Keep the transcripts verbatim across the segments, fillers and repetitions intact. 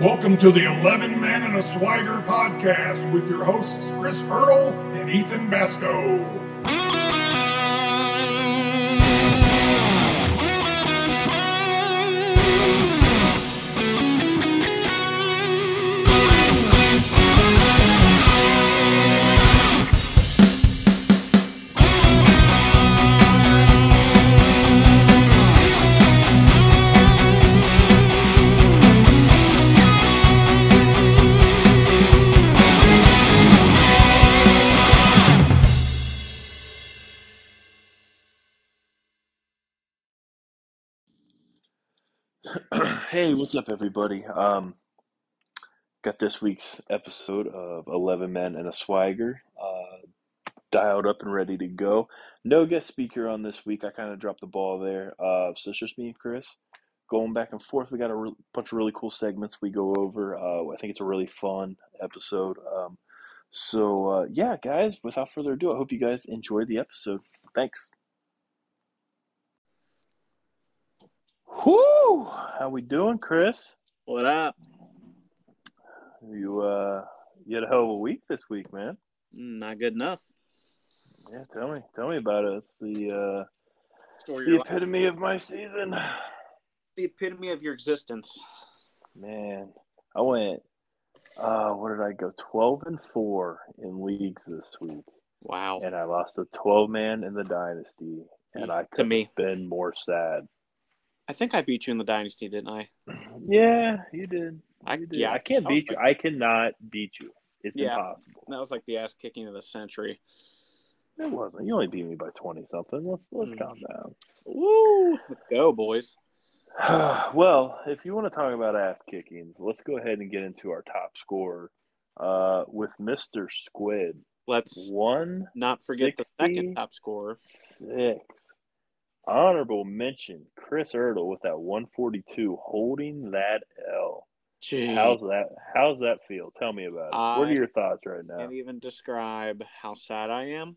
Welcome to the Eleven Men in a Swagger podcast with your hosts Chris Earle and Ethan Basco. Hey, what's up, everybody? Um, got this week's episode of Eleven Men and a Swagger uh, dialed up and ready to go. No guest speaker on this week. I kind of dropped the ball there. Uh, so it's just me and Chris going back and forth. We got a re- bunch of really cool segments we go over. Uh, I think it's a really fun episode. Um, so, uh, yeah, guys, without further ado, I hope you guys enjoyed the episode. Thanks. Whoo! How we doing, Chris? What up? You uh, you had a hell of a week this week, man. Not good enough. Yeah, tell me, tell me about it. It's the uh, Story the epitome life. of my season. The epitome of your existence. Man, I went. Uh, what did I go? Twelve and four in leagues this week. Wow! And I lost a twelve man in the dynasty, and I couldn't have been more sad. I think I beat you in the dynasty, didn't I? Yeah, you did. I you did. Yeah, I can't beat you. I cannot beat you. It's yeah, impossible. That was like the ass kicking of the century. It wasn't. You only beat me by twenty something. Let's let's mm. calm down. Woo! Let's go, boys. Well, if you want to talk about ass kickings, let's go ahead and get into our top scorer uh, with Mister Squid. Let's one not forget the second top scorer. Six. Honorable mention, Chris Earle with that one forty-two, holding that L. Gee. How's that? How's that feel? Tell me about it. I what are your thoughts right now? I can't even describe how sad I am.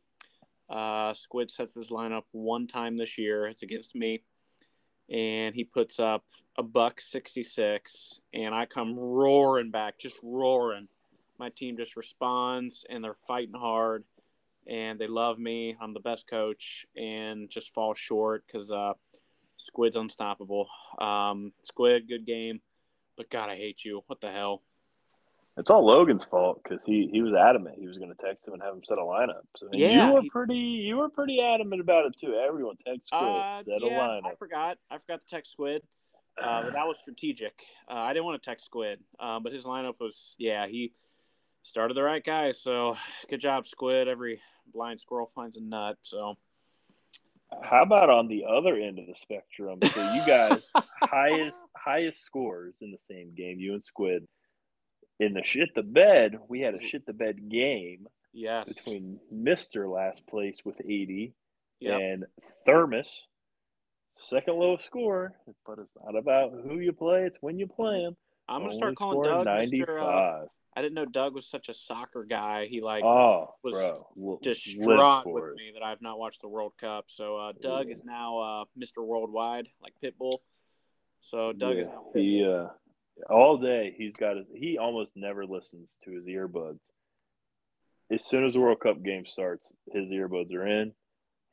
Uh, Squid sets his lineup one time this year. It's against me, and he puts up a buck sixty-six, and I come roaring back, just roaring. My team just responds, and they're fighting hard. And they love me. I'm the best coach, and just fall short because uh, Squid's unstoppable. Um, Squid, good game, but God, I hate you. What the hell? It's all Logan's fault because he, he was adamant he was going to text him and have him set a lineup. So, yeah, you were he, pretty you were pretty adamant about it too. Everyone text Squid, uh, set yeah, a lineup. I forgot. I forgot to text Squid, uh, but that was strategic. Uh, I didn't want to text Squid, uh, but his lineup was yeah he. Started the right guy, so good job, Squid. Every blind squirrel finds a nut, so. How about on the other end of the spectrum? So you guys, highest highest scores in the same game, you and Squid. In the shit-the-bed, we had a shit-the-bed game. Yes. Between Mister Last Place with eighty yep. and Thermos, second lowest score. But it's not about who you play, it's when you play him. I'm going to start calling Doug ninety-five. Mister Uh... I didn't know Doug was such a soccer guy. He, like, oh, was bro. distraught with it. me that I've not watched the World Cup. So, uh, Doug yeah. is now uh, Mister Worldwide, like Pitbull. So, Doug yeah. is now Pitbull. He, uh, all day, he's got his – he almost never listens to his earbuds. As soon as the World Cup game starts, his earbuds are in.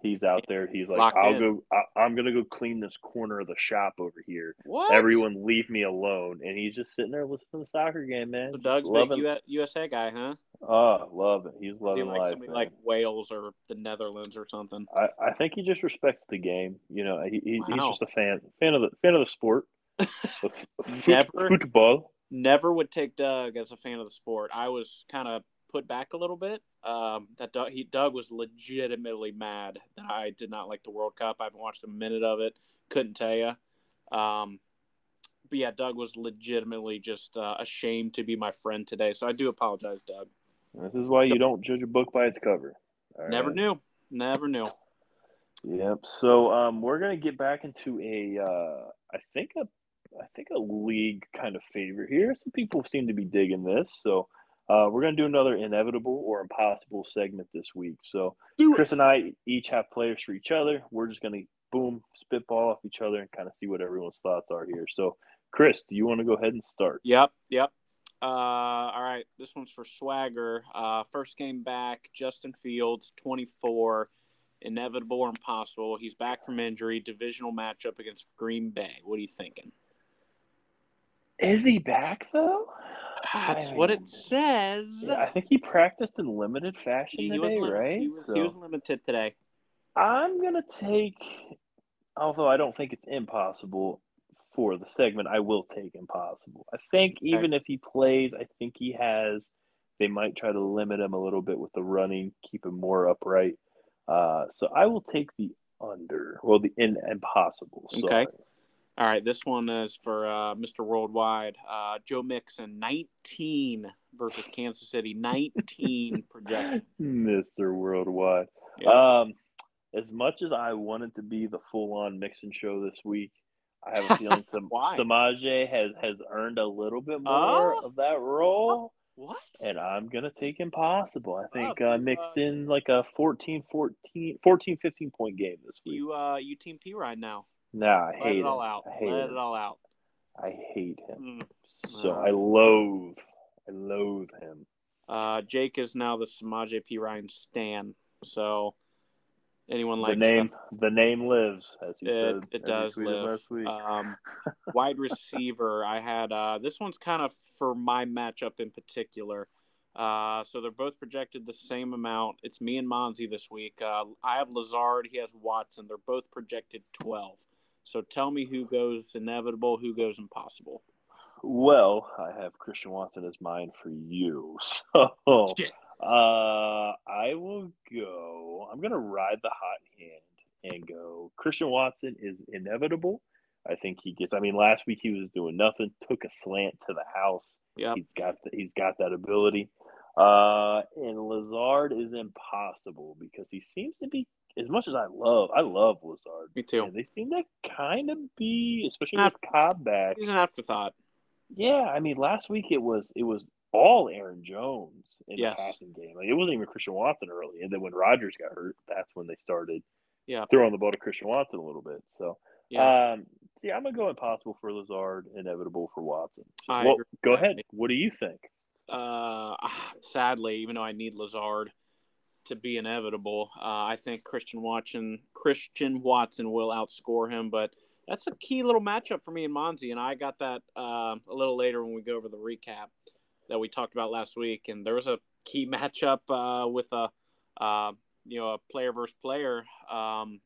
He's out there. He's like, Locked I'll in. go. I, I'm gonna go clean this corner of the shop over here. What? Everyone, leave me alone. And he's just sitting there listening to the soccer game, man. So Doug's the U S A guy, huh? Oh, love it. He's loving Is he like life. Somebody man. Like Wales or the Netherlands or something. I, I think he just respects the game. You know, he, he wow. he's just a fan fan of the fan of the sport. never football. Never would take Doug as a fan of the sport. I was kind of. Put back a little bit. Um, that Doug, he Doug was legitimately mad that I did not like the World Cup. I haven't watched a minute of it. Couldn't tell you. Um, but yeah, Doug was legitimately just uh, ashamed to be my friend today. So I do apologize, Doug. This is why you don't judge a book by its cover. All Never right. knew. Never knew. Yep. So um, we're gonna get back into a uh, I think a I think a league kind of favorite here. Some people seem to be digging this. So. Uh, we're going to do another inevitable or impossible segment this week. So Chris and I each have players for each other. We're just going to, boom, spitball off each other and kind of see what everyone's thoughts are here. So Chris, do you want to go ahead and start? Yep, yep. Uh, all right, this one's for Swagger. Uh, first game back, Justin Fields, twenty-four, inevitable or impossible. He's back from injury, divisional matchup against Green Bay. What are you thinking? Is he back, though? That's what it says. I think he practiced in limited fashion he today, was limited. right? He was, so. he was limited today. I'm going to take, although I don't think it's impossible for the segment, I will take impossible. I think even okay. if he plays, I think he has, they might try to limit him a little bit with the running, keep him more upright. Uh, so I will take the under, well, the in, impossible. Sorry. Okay. All right, this one is for uh, Mister Worldwide. Uh, Joe Mixon, nineteen versus Kansas City, nineteen projected. Mister Worldwide. Yeah. Um, as much as I wanted to be the full-on Mixon show this week, I have a feeling some Samaje has, has earned a little bit more uh, of that role. What? And I'm going to take impossible. I think oh, uh, Mixon uh, like a fourteen, fourteen, fourteen, fifteen point game this week. You, uh, you team P right now. Nah, I Let hate it him. all out. I hate Let him. it all out. I hate him. Mm. So I loathe. I loathe him. Uh, Jake is now the Samaje Perine stan. So anyone like the name, stuff, the name lives, as he it, said. It does live. Um, wide receiver. I had uh, this one's kind of for my matchup in particular. Uh, so they're both projected the same amount. It's me and Monzi this week. Uh, I have Lazard. He has Watson. They're both projected twelve. So tell me who goes inevitable, who goes impossible. Well, I have Christian Watson as mine for you. So yes. uh, I will go – I'm going to ride the hot hand and go Christian Watson is inevitable. I think he gets – I mean, last week he was doing nothing, took a slant to the house. Yep. He's got the, he's got that ability. Uh, and Lazard is impossible because he seems to be – as much as I love – I love Lazard. Me too. They seem to kind of be – especially Not, with Cobb back. He's an afterthought. Yeah, I mean, last week it was it was all Aaron Jones in yes. the passing game. Like, it wasn't even Christian Watson early. And then when Rodgers got hurt, that's when they started yeah. throwing the ball to Christian Watson a little bit. So, yeah. um Yeah, I'm going to go impossible for Lazard, inevitable for Watson. I well, go ahead. What do you think? Uh, sadly, even though I need Lazard to be inevitable, uh, I think Christian Watson, Christian Watson will outscore him. But that's a key little matchup for me and Monzi, and I got that uh, a little later when we go over the recap that we talked about last week. And there was a key matchup uh, with a uh, you know a player versus player um,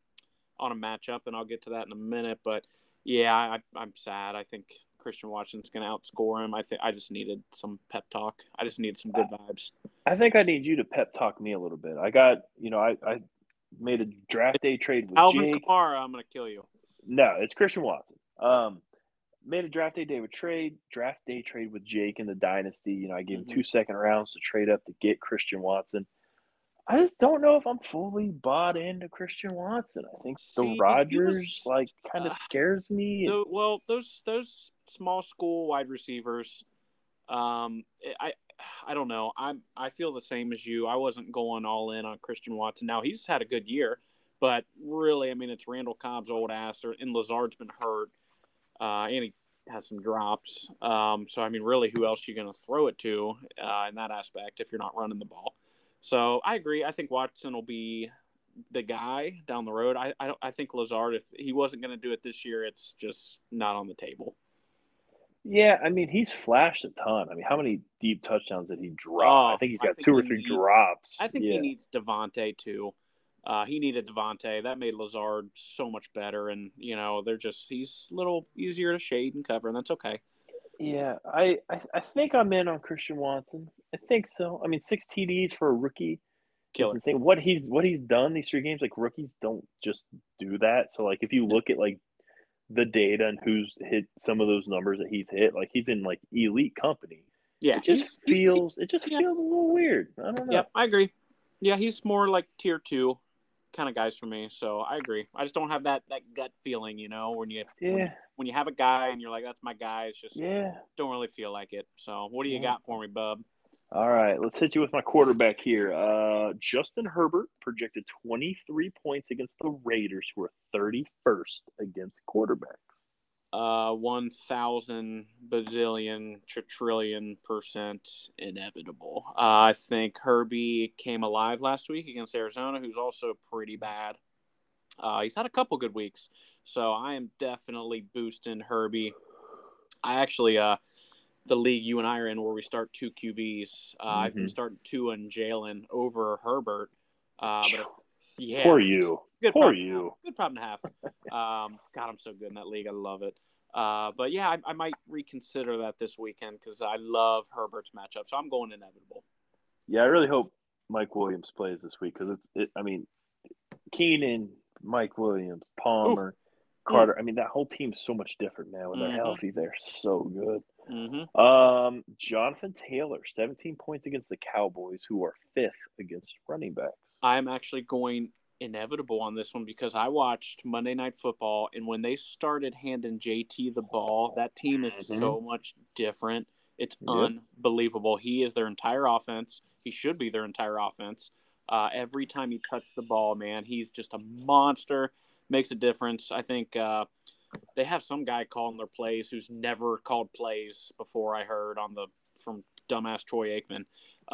on a matchup, and I'll get to that in a minute, but. Yeah, I, I'm sad. I think Christian Watson's going to outscore him. I think I just needed some pep talk. I just needed some good vibes. I think I need you to pep talk me a little bit. I got, you know, I, I made a draft day trade with Alvin Jake. Kamara, I'm going to kill you. No, it's Christian Watson. Um, made a draft day day with trade, draft day trade with Jake in the dynasty. You know, I gave mm-hmm. him two second rounds to trade up to get Christian Watson. I just don't know if I'm fully bought into Christian Watson. I think the See, Rodgers was, like kind of uh, scares me. The, well, those those small school wide receivers, um, I I don't know. I I feel the same as you. I wasn't going all in on Christian Watson. Now he's had a good year, but really, I mean, it's Randall Cobb's old ass, or, and Lazard's been hurt, uh, and he had some drops. Um, so I mean, really, who else are you going to throw it to uh, in that aspect if you're not running the ball? So I agree. I think Watson will be the guy down the road. I I, don't, I think Lazard, if he wasn't going to do it this year, it's just not on the table. Yeah, I mean, he's flashed a ton. I mean, how many deep touchdowns did he drop? Oh, I think he's got think two or three needs, drops. I think yeah. he needs Devontae, too. Uh, he needed Devontae. That made Lazard so much better. And, you know, they're just – he's a little easier to shade and cover, and that's okay. Yeah, I, I, I think I'm in on Christian Watson. I think so. I mean, six T Ds for a rookie. Killer. It's insane. What he's what he's done these three games, like rookies don't just do that. So like if you look at like the data and who's hit some of those numbers that he's hit, like he's in like elite company. Yeah. It just he's, feels he's, it just yeah. feels a little weird. I don't know. Yeah, I agree. Yeah, he's more like tier two kind of guys for me. So I agree. I just don't have that, that gut feeling, you know, when you yeah. when, when you have a guy and you're like, that's my guy, it's just yeah. don't really feel like it. So what do you yeah. got for me, bub? All right, let's hit you with my quarterback here. Uh, Justin Herbert projected twenty-three points against the Raiders, who are thirty-first against quarterbacks. uh, one thousand bazillion, tr- trillion percent inevitable. Uh, I think Herbie came alive last week against Arizona, who's also pretty bad. Uh, he's had a couple good weeks, so I am definitely boosting Herbie. I actually, uh, the league you and I are in where we start two Q Bs, uh, mm-hmm. I've been starting Tua and Jalen over Herbert. Uh, but yeah, poor you. Good poor you. Good problem to have. Um, God, I'm so good in that league. I love it. Uh, but yeah, I, I might reconsider that this weekend because I love Herbert's matchup. So I'm going inevitable. Yeah, I really hope Mike Williams plays this week because it's. It, I mean, Keenan, Mike Williams, Palmer, Ooh. Carter. Ooh. I mean, that whole team's so much different now, and they're mm-hmm. healthy. They're so good. Mm-hmm. Um, Jonathan Taylor, seventeen points against the Cowboys, who are fifth against running backs. I'm actually going inevitable on this one because I watched Monday Night Football, and when they started handing J T the ball, that team is mm-hmm. so much different. It's yep. unbelievable. He is their entire offense. He should be their entire offense. Uh, every time he touched the ball, man, he's just a monster. Makes a difference. I think uh, they have some guy calling their plays who's never called plays before. I heard on the from dumbass Troy Aikman.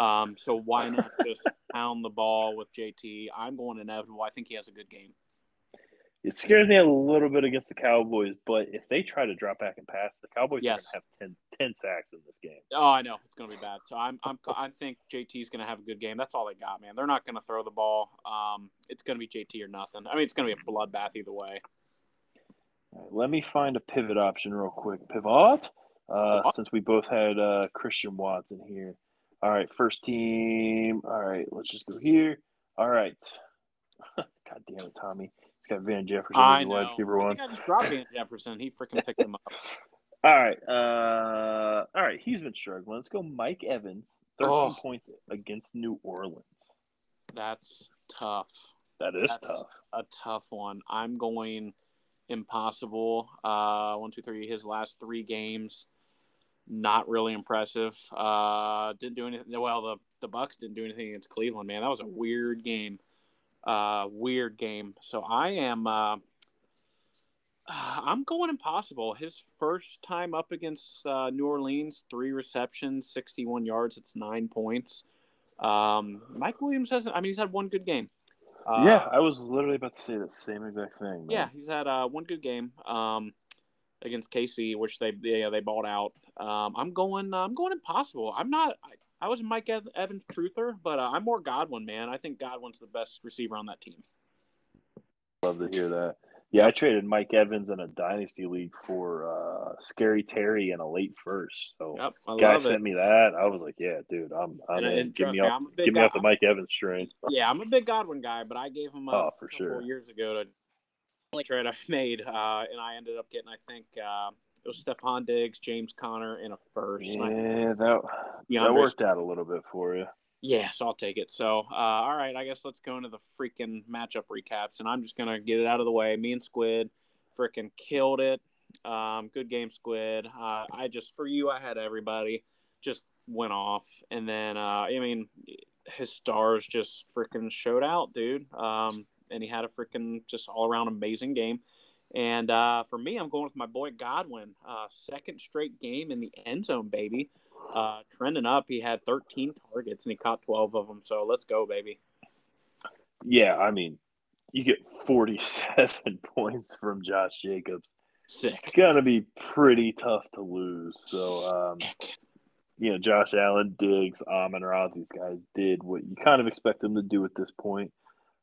Um, so why not just pound the ball with J T? I'm going inevitable. I think he has a good game. It scares me a little bit against the Cowboys, but if they try to drop back and pass, the Cowboys yes. are going to have ten, ten sacks in this game. Oh, I know. It's going to be bad. So I'm, I'm, I think J T's going to have a good game. That's all they got, man. They're not going to throw the ball. Um, it's going to be J T or nothing. I mean, it's going to be a bloodbath either way. All right, let me find a pivot option real quick. Pivot? Uh, pivot? Since we both had uh, Christian Watson here. All right, first team. All right, let's just go here. All right. God damn it, Tommy. He's got Van Jefferson. I know. I think one. I just dropped Van Jefferson. He freaking picked him up. All right. Uh, all right, he's been struggling. Let's go Mike Evans, thirteen oh. points against New Orleans. That's tough. That is That's tough. a tough one. I'm going impossible. Uh, one, two, three, his last three games. Not really impressive. Uh, didn't do anything. Well, the, the Bucks didn't do anything against Cleveland, man. That was a weird game. Uh, weird game. So I am uh, – I'm going impossible. His first time up against uh, New Orleans, three receptions, sixty-one yards. It's nine points. Um, Mike Williams hasn't – I mean, he's had one good game. Uh, yeah, I was literally about to say the same exact thing. Man. Yeah, he's had uh, one good game. Um against K C, which they yeah, they bought out. Um, I'm going I'm going impossible. I'm not – I was a Mike Evans truther, but uh, I'm more Godwin, man. I think Godwin's the best receiver on that team. Love to hear that. Yeah, I traded Mike Evans in a Dynasty League for uh, Scary Terry and a late first. So yep, I guy love sent it. me that. I was like, yeah, dude, I'm, I'm in. Give me, me, off, I'm give me God- off the Mike Evans train. Yeah, I'm a big Godwin guy, but I gave him up oh, for sure. four years ago to – trade I've made, uh, and I ended up getting, I think, uh, it was Stephon Diggs, James Conner, and a first. Yeah, and I, that, that worked out a little bit for you. Yeah, so I'll take it. So, uh, all right, I guess let's go into the freaking matchup recaps, and I'm just going to get it out of the way. Me and Squid freaking killed it. Um, good game, Squid. Uh, I just, for you, I had everybody just went off, and then, uh, I mean, his stars just freaking showed out, dude. Um, And he had a freaking just all-around amazing game. And uh, for me, I'm going with my boy Godwin. Uh, second straight game in the end zone, baby. Uh, trending up, he had thirteen targets, and he caught twelve of them. So let's go, baby. Yeah, I mean, you get forty-seven points from Josh Jacobs. Sick. It's going to be pretty tough to lose. So, um, you know, Josh Allen, Diggs, Amon Ra, these guys did what you kind of expect them to do at this point.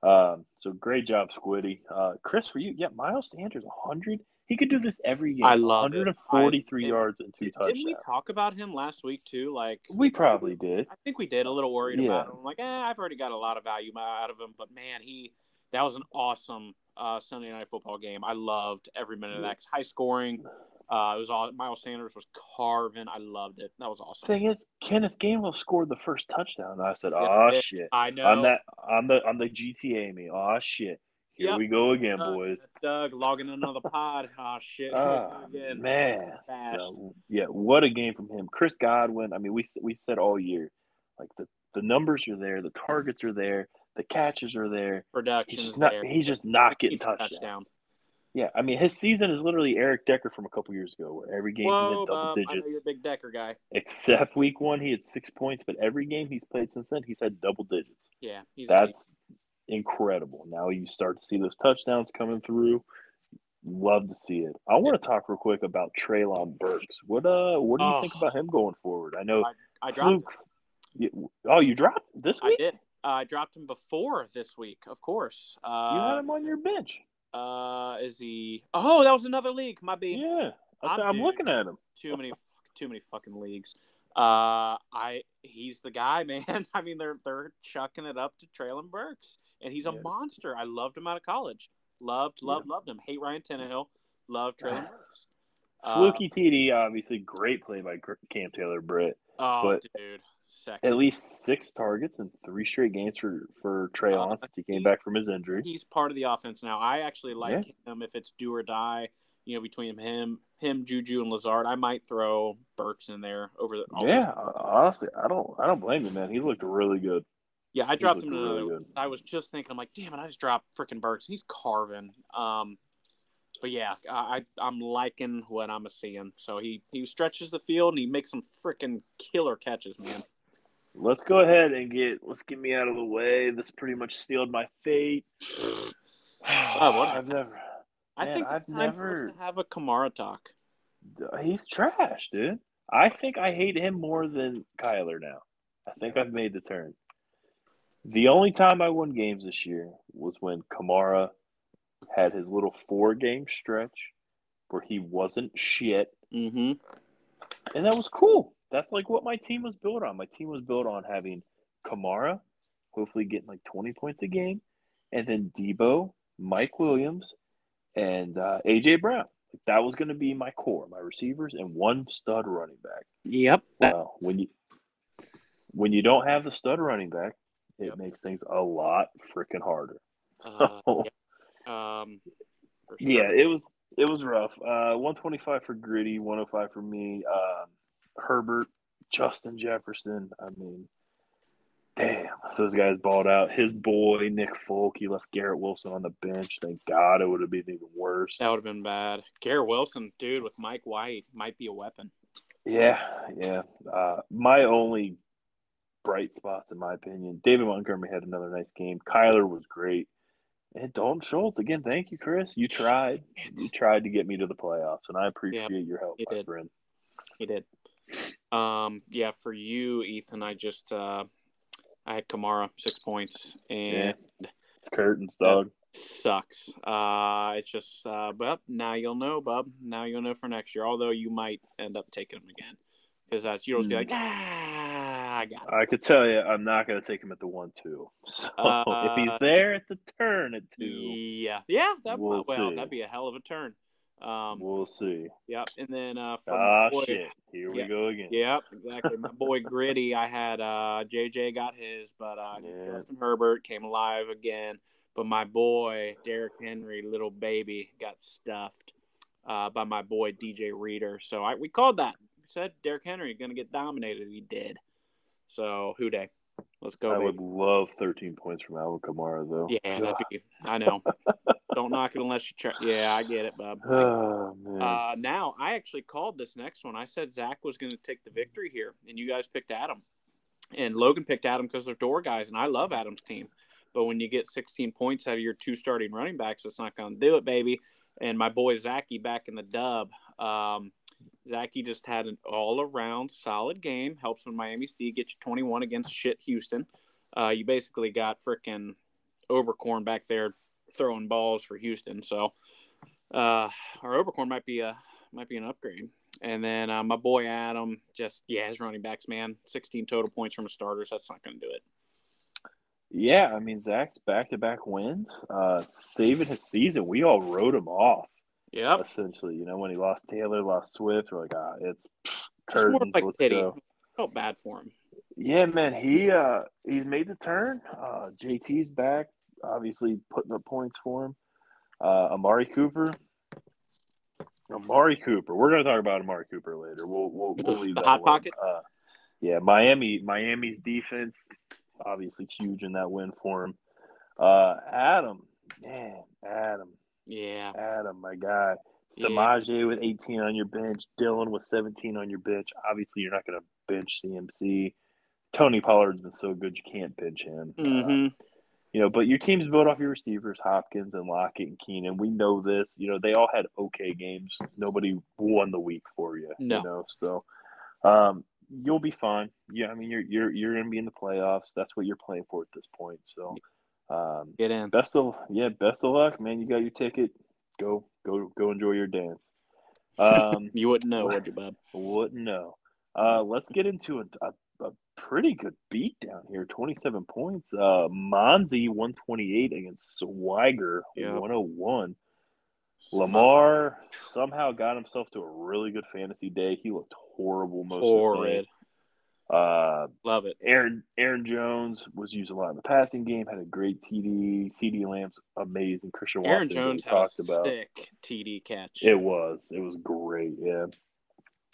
Um, so great job, Squiddy. Uh, Chris, for you, yeah, Miles Sanders, one hundred. He could do this every game. I love one forty-three it. one forty-three yards and two did, touchdowns. Didn't we talk about him last week, too? Like We probably did. I think we did. A little worried yeah. about him. Like, eh, I've already got a lot of value out of him. But, man, he that was an awesome uh, Sunday Night Football game. I loved every minute of that. High scoring. Uh, it was all Miles Sanders was carving. I loved it. That was awesome. Thing is, Kenneth Gainwell scored the first touchdown. I said, "Oh yeah, shit!" I know. I'm that. I'm the. I'm the G T A me. Oh shit! Here yep. we go again, Doug, boys. Doug logging another pod. Oh shit! Oh, again. Man. So, yeah, what a game from him, Chris Godwin. I mean, we we said all year, like the the numbers are there, the targets are there, the catches are there, production. He's just not. There. He's just not getting touchdowns. Touchdown. Yeah, I mean, his season is literally Eric Decker from a couple years ago, where every game Whoa, he hit double Bob, digits. I know you're a big Decker guy. Except week one, he had six points, but every game he's played since then, he's had double digits. Yeah, he's that's amazing. Incredible. Now you start to see those touchdowns coming through. Love to see it. I want to talk real quick about Treylon Burks. What uh, what do you oh, think about him going forward? I know I, I dropped Luke, him. Oh, you dropped this week? I did. Uh, I dropped him before this week, of course. Uh, you had him on your bench. Uh, is he? Oh, that was another league. My B. Yeah, I'm, I'm dude, looking at him. Too many, too many fucking leagues. Uh, I he's the guy, man. I mean, they're they're chucking it up to Treylon Burks, and he's a yeah. monster. I loved him out of college. Loved, loved, yeah. loved him. Hate Ryan Tannehill. Loved Treylon Burks. Fluky um, T D, obviously, great play by Cam Taylor-Britt. Oh, but dude, sexy. At least six targets in three straight games for for Treylon uh, since he came back from his injury. He's part of the offense now. I actually like yeah. him if it's do or die. You know, between him, him, Juju, and Lazard, I might throw Burks in there over the. All yeah, honestly, I don't, I don't blame you, man. He looked really good. Yeah, I dropped him. Really another, I was just thinking, I'm like, damn it, I just dropped freaking Burks. He's carving. Um, but yeah, I, I'm liking what I'm seeing. So he, he stretches the field and he makes some freaking killer catches, man. Let's go ahead and get let's get me out of the way. This pretty much sealed my fate. oh, what? I've never. I man, think it's I've time never, for us to have a Kamara talk. He's trash, dude. I think I hate him more than Kyler now. I think I've made the turn. The only time I won games this year was when Kamara had his little four-game stretch where he wasn't shit. Mm-hmm. And that was cool. That's like what my team was built on. My team was built on having Kamara, hopefully getting like twenty points a game, and then Debo, Mike Williams, and uh, A J. Brown. That was going to be my core, my receivers, and one stud running back. Yep. Well, when you when you don't have the stud running back, it yep. makes things a lot freaking harder. Uh, so, yeah. Um, for sure. yeah, it was it was rough. Uh, one twenty-five for Gritty, one oh five for me. Um, Herbert, Justin Jefferson. I mean, damn, those guys balled out. His boy Nick Folk, he left Garrett Wilson on the bench. Thank God, it would have been even worse. That would have been bad. Garrett Wilson, dude, with Mike White, might be a weapon. Yeah, yeah. Uh, my only bright spots, in my opinion. David Montgomery had another nice game. Kyler was great. And Dalton Schultz, again, thank you, Chris. You tried. You tried to get me to the playoffs, and I appreciate yeah, your help, my did. friend. He did. Um, yeah, for you, Ethan, I just uh, I had Kamara, six points. And yeah. It's curtains, dog. Sucks. Uh, it's just, uh, but now you'll know, bub. Now you'll know for next year, although you might end up taking him again. Because that's you'll just be like, ah, I got it. I could tell you I'm not going to take him at the one two. So uh, if he's there at the turn at two. Yeah. Yeah. That, we'll well, that'd be a hell of a turn. Um, we'll see. Yep. And then uh, for ah, my boy, shit. Here yeah, we go again. Yep. Exactly. My boy Gritty, I had uh, J J got his, but uh, yeah. Justin Herbert came alive again. But my boy Derek Henry, little baby, got stuffed uh, by my boy D J Reader. So I we called that. Said Derrick Henry going to get dominated. He did. So, who day? Let's go. I baby. would love thirteen points from Alvin Kamara, though. Yeah, that'd be, I know. Don't knock it unless you try. Yeah, I get it, bub. Oh, man. Uh, now, I actually called this next one. I said Zach was going to take the victory here, and you guys picked Adam. And Logan picked Adam because they're door guys, and I love Adam's team. But when you get sixteen points out of your two starting running backs, that's not going to do it, baby. And my boy Zachy back in the dub. Um, Zachy just had an all-around solid game. Helps when Miami's D get you twenty-one against shit Houston. Uh, you basically got freaking Oberkorn back there throwing balls for Houston. So uh, our Oberkorn might be a might be an upgrade. And then uh, my boy Adam, just yeah, his running backs, man, sixteen total points from his starters. That's not going to do it. Yeah, I mean Zach's back-to-back wins, uh, saving his season. We all wrote him off. Yeah, essentially, you know, when he lost Taylor, lost Swift, we're like, ah, it's curtains. It's more like Let's pity. Go. I felt bad for him. Yeah, man, he uh, he's made the turn. Uh, J T's back, obviously putting up points for him. Uh, Amari Cooper, Amari Cooper. We're gonna talk about Amari Cooper later. We'll we'll, we'll leave the that hot one. pocket. Uh, yeah, Miami, Miami's defense, obviously huge in that win for him. Uh, Adam, man, Adam. Yeah. Adam, my guy. Samaje yeah. with eighteen on your bench. Dylan with seventeen on your bench. Obviously, you're not going to bench C M C. Tony Pollard's been so good, you can't bench him. Mm-hmm. Uh, you know, but your team's built off your receivers, Hopkins and Lockett and Keenan. We know this. You know, they all had okay games. Nobody won the week for you. No. You know, so um, you'll be fine. Yeah, I mean, you're you're you're going to be in the playoffs. That's what you're playing for at this point. So um, get in. Best of yeah, best of luck, man. You got your ticket. Go go go! Enjoy your dance. Um, you wouldn't know, would you, Bob? Wouldn't know. Uh, let's get into a, a a pretty good beat down here. Twenty-seven points. Uh, Monzi one twenty-eight against Swagger yeah. one hundred one. Lamar somehow got himself to a really good fantasy day. He looked horrible most Horrid. of the day. Uh, Love it. Aaron Aaron Jones was used a lot in the passing game. Had a great T D. C D Lamb's amazing. Christian Watson. Aaron Jones had a sick T D catch. It was. It was great. Yeah.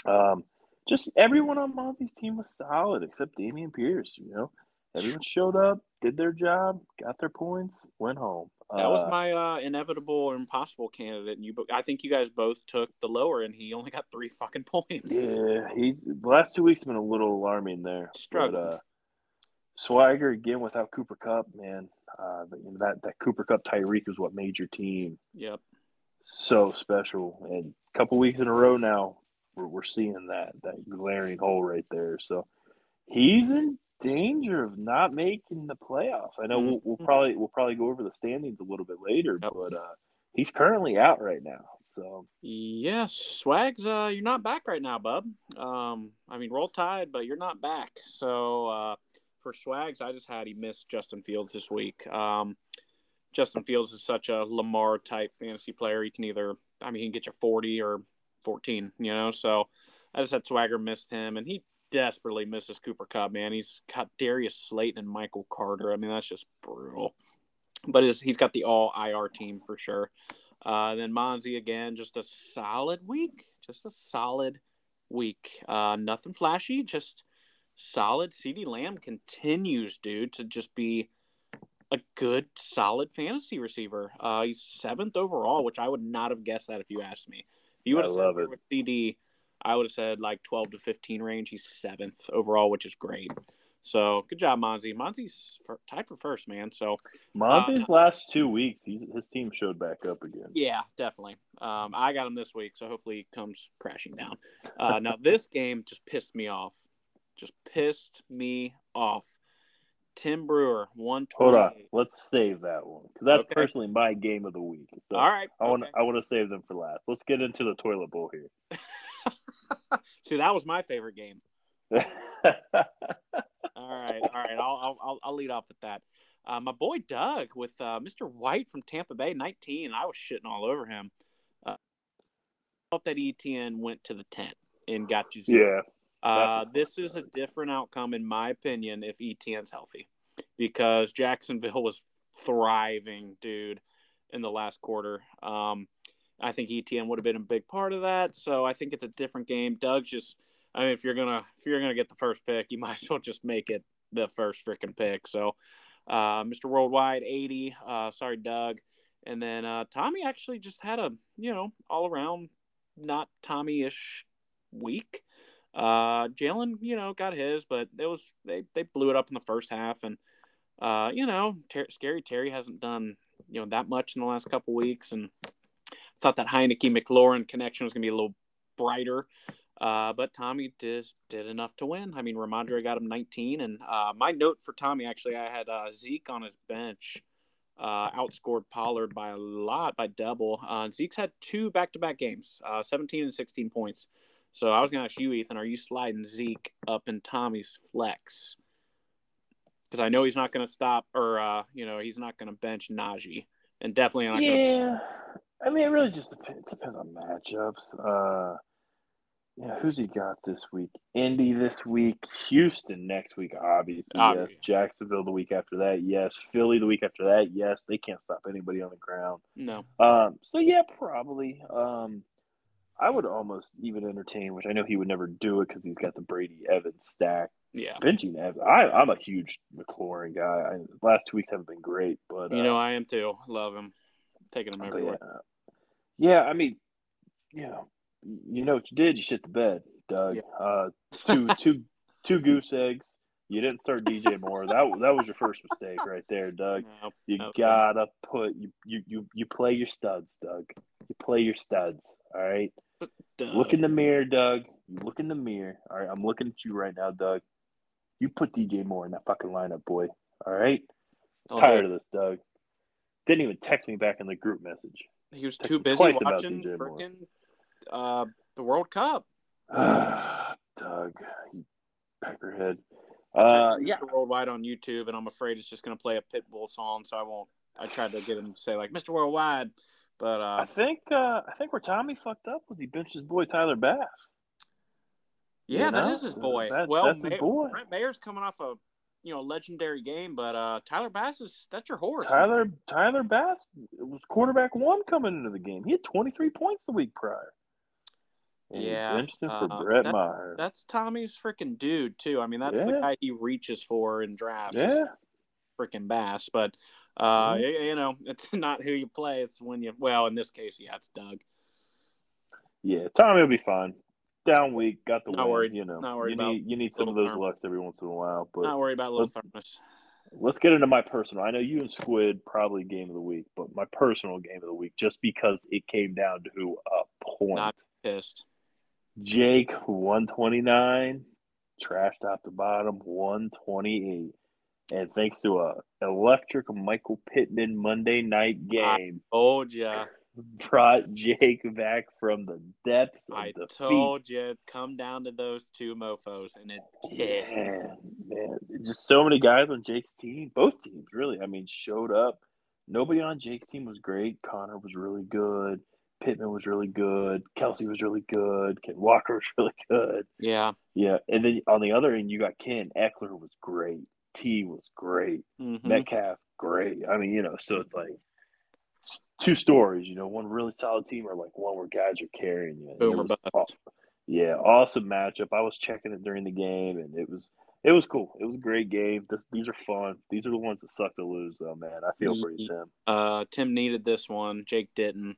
Um, just everyone on Monty's team was solid except Damian Pierce. You know, everyone showed up, did their job, got their points, went home. That uh, was my uh, inevitable or impossible candidate, and you. I think you guys both took the lower, and he only got three fucking points. Yeah, he. The last two weeks have been a little alarming there. Struggle. Uh, Swagger again without Cooper Kupp, man. Uh, but, you know, that that Cooper Kupp Tyreek is what made your team. Yep. So special, and a couple weeks in a row now, we're, we're seeing that that glaring hole right there. So he's in danger of not making the playoffs. I know we'll, we'll probably we'll probably go over the standings a little bit later, yep. but uh, he's currently out right now. So yes, Swags, uh, you're not back right now, bub. Um, I mean, roll tide, but you're not back. So uh, for Swags, I just had he missed Justin Fields this week. Um, Justin Fields is such a Lamar type fantasy player. He can either, I mean, he can get you forty or fourteen. You know, so I just had Swagger missed him, and he desperately misses Cooper Kupp, man. He's got Darius Slayton and Michael Carter. I mean, that's just brutal. But his, he's got the all-I R team for sure. Uh, then Monzi, again, just a solid week. Just a solid week. Uh, nothing flashy, just solid. CeeDee Lamb continues, dude, to just be a good, solid fantasy receiver. Uh, he's seventh overall, which I would not have guessed that if you asked me. If you would have said with C D, I would have said like twelve to fifteen range. He's seventh overall, which is great. So good job, Monzi. Monzi's tied for first, man. So Monzi's uh, last two weeks, he, his team showed back up again. Yeah, definitely. Um, I got him this week, so hopefully he comes crashing down. Uh, now this game just pissed me off. Just pissed me off. Tim Brewer, one twenty. Hold on, let's save that one because that's okay. personally my game of the week. So all right, I want okay. I want to save them for last. Let's get into the toilet bowl here. See, that was my favorite game. all right, all right. I'll I'll I'll lead off with that. Uh, my boy Doug with uh, Mister White from Tampa Bay, nineteen. I was shitting all over him. Uh, I hope that E T N went to the tent and got you. Yeah. Uh, this is a different outcome, in my opinion, if E T N's healthy, because Jacksonville was thriving, dude, in the last quarter. Um, I think E T N would have been a big part of that. So I think it's a different game. Doug's just, I mean, if you're gonna if you're gonna get the first pick, you might as well just make it the first freaking pick. So, uh, Mister Worldwide eighty. Uh, sorry, Doug. And then uh, Tommy actually just had a you know all around not Tommy-ish week. Uh, Jalen, you know, got his, but it was they they blew it up in the first half, and uh, you know, Ter- Scary Terry hasn't done you know that much in the last couple weeks, and thought that Heineke McLaurin connection was going to be a little brighter, uh, but Tommy did, did enough to win. I mean, Ramondre got him nineteen, and uh, my note for Tommy, actually, I had uh, Zeke on his bench, uh, outscored Pollard by a lot, by double. Uh, Zeke's had two back-to-back games, uh, seventeen and sixteen points. So I was going to ask you, Ethan, are you sliding Zeke up in Tommy's flex? Because I know he's not going to stop, or, uh, you know, he's not going to bench Najee. And definitely not yeah. going to – I mean, it really just depends, it depends on matchups. Uh, you know, who's he got this week? Indy this week. Houston next week, obviously. Obviously. Yes. Jacksonville the week after that, yes. Philly the week after that, yes. They can't stop anybody on the ground. No. Um, so, yeah, probably. Um I would almost even entertain, which I know he would never do it because he's got the Brady Evans stack. Yeah, benching Evans. I, I'm a huge McLaurin guy. I, last two weeks haven't been great, but you know uh, I am too. Love him. taking them everywhere. Yeah. yeah, I mean, you know, you know what you did? You shit the bed, Doug. Yeah. Uh, two, two, two goose eggs. You didn't start D J Moore. that that was your first mistake right there, Doug. Nope, you nope, gotta nope. put you, you you you play your studs, Doug. You play your studs. All right. Doug. Look in the mirror, Doug. You look in the mirror. All right, I'm looking at you right now, Doug. You put D J Moore in that fucking lineup, boy. All right. I'm tired of this, Doug. Didn't even text me back in the group message. He was text too busy watching freaking uh, the World Cup. Doug, you peckerhead. Uh, yeah, Mister Worldwide on YouTube, and I'm afraid it's just going to play a Pitbull song, so I won't. I tried to get him to say like Mister Worldwide, but uh, I think uh, I think where Tommy fucked up was he benched his boy Tyler Bass. Yeah, you that know? is his boy. That, well, that's May- his boy. Brent Maher's coming off a you know legendary game, but uh, Tyler Bass is that's your horse. Tyler man. Tyler Bass was quarterback one coming into the game. He had twenty-three points the week prior. And yeah, for uh, Brett that, Maher. That's Tommy's freaking dude too. I mean, that's yeah. the guy he reaches for in drafts. Yeah, freaking Bass. But uh, mm-hmm. you, you know, it's not who you play. It's when you. Well, in this case, yeah, it's Doug. Yeah, Tommy will be fine. Down week, got the not win. Worried. You know, not worried you about need you need some of those therm. Lucks every once in a while. But not worried about little let's, thermos. Let's get into my personal. I know you and Squid probably game of the week, but my personal game of the week, just because it came down to a point. Not pissed. Jake, one twenty-nine, trashed off the bottom, one twenty-eight. And thanks to a electric Michael Pittman Monday night game, I told ya. Brought Jake back from the depths of I defeat. told you, come down to those two mofos, and it did. Man, man, just so many guys on Jake's team, both teams, really, I mean, showed up. Nobody on Jake's team was great. Connor was really good. Pittman was really good. Kelsey was really good. Ken Walker was really good. Yeah. Yeah. And then on the other end, you got Ken. Eckler was great. T was great. Mm-hmm. Metcalf, great. I mean, you know, so it's like two stories, you know, one really solid team or like one where guys are carrying you. Boom or bust. Awesome. Yeah. Awesome matchup. I was checking it during the game, and it was it was cool. It was a great game. This, these are fun. These are the ones that suck to lose, though, man. I feel for you, Tim. Uh, Tim needed this one. Jake didn't.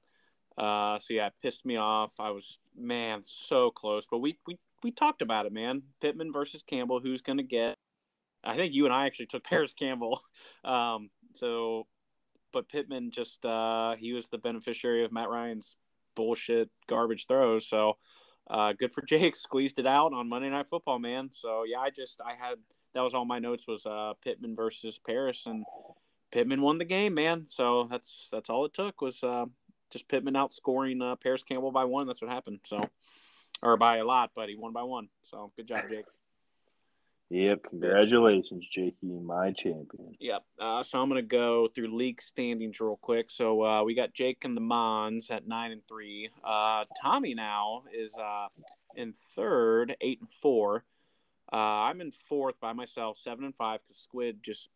Uh, so yeah, it pissed me off. I was man so close, but we we we talked about it, man. Pittman versus Campbell, who's gonna get? I think you and I actually took Paris Campbell. Um, so, but Pittman just uh, he was the beneficiary of Matt Ryan's bullshit garbage throws. So, uh, good for Jake, squeezed it out on Monday Night Football, man. So yeah, I just I had that was all my notes was uh, Pittman versus Paris, and Pittman won the game, man. So that's that's all it took was. Uh, Just Pittman outscoring uh, Paris Campbell by one. That's what happened. So, or by a lot, but he won by one. So, good job, Jake. Yep. Congratulations, Jakey, my champion. Yep. Uh, so, I'm going to go through league standings real quick. So, uh, we got Jake and the Mons at nine and three. Uh, Tommy now is uh, in third, eight and four. Uh, I'm in fourth by myself, seven and five, because Squid just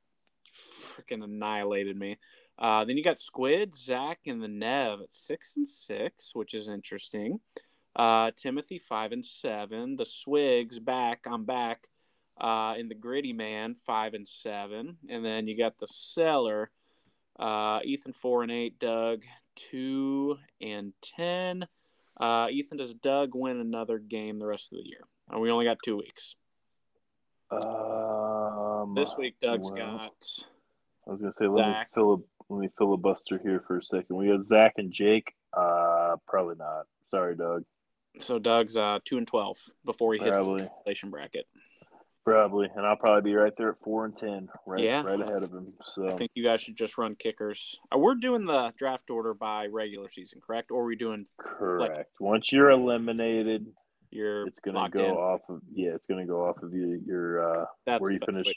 freaking annihilated me. Uh, then you got Squid, Zach, and the Nev at six and six, which is interesting. Uh, Timothy five and seven. The Swigs back. I'm back. Uh, in the Gritty Man five and seven, and then you got the Cellar. Uh, Ethan four and eight. Doug two and ten. Uh, Ethan, does Doug win another game the rest of the year? Uh, we only got two weeks. Um, this week, Doug's well, got. I was gonna say let Zach. me fill up. Let me filibuster here for a second. We got Zach and Jake. Uh, probably not. Sorry, Doug. So Doug's uh two and twelve before he probably. hits the inflation bracket. Probably, and I'll probably be right there at four and ten, right, yeah. right ahead of him. So I think you guys should just run kickers. We're doing the draft order by regular season, correct? Or are we doing correct? Like, once you're eliminated, you're it's gonna go in. off of yeah, it's gonna go off of your your uh That's where you finish.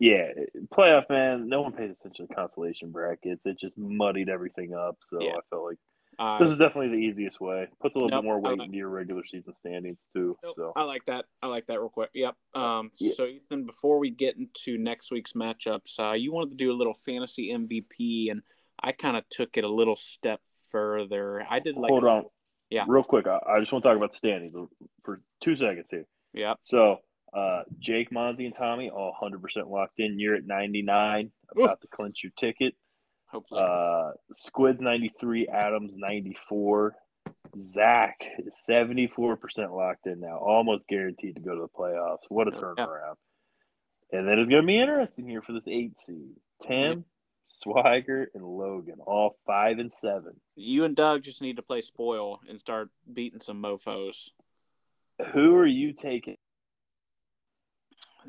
Yeah, playoff, man, no one pays attention to consolation brackets. It just muddied everything up, so yeah. I felt like uh, this is definitely the easiest way. Puts a little nope, bit more weight like, into your regular season standings, too. Nope, so I like that. I like that real quick. Yep. Um. Yeah. So, Ethan, before we get into next week's matchups, uh, you wanted to do a little fantasy M V P, and I kind of took it a little step further. I did like – Hold a, on. Yeah. Real quick, I, I just want to talk about the standings for two seconds here. Yeah. So – Uh, Jake, Monzi, and Tommy all one hundred percent locked in. You're at ninety-nine, about Ooh. to clinch your ticket. Hopefully. Uh, Squid's ninety-three, Adams ninety-four. Zach is seventy-four percent locked in now, almost guaranteed to go to the playoffs. What a turnaround. Yeah. And then it's going to be interesting here for this eight seed. Tim, yeah. Swagger, and Logan, all five and seven. You and Doug just need to play spoil and start beating some mofos. Who are you taking?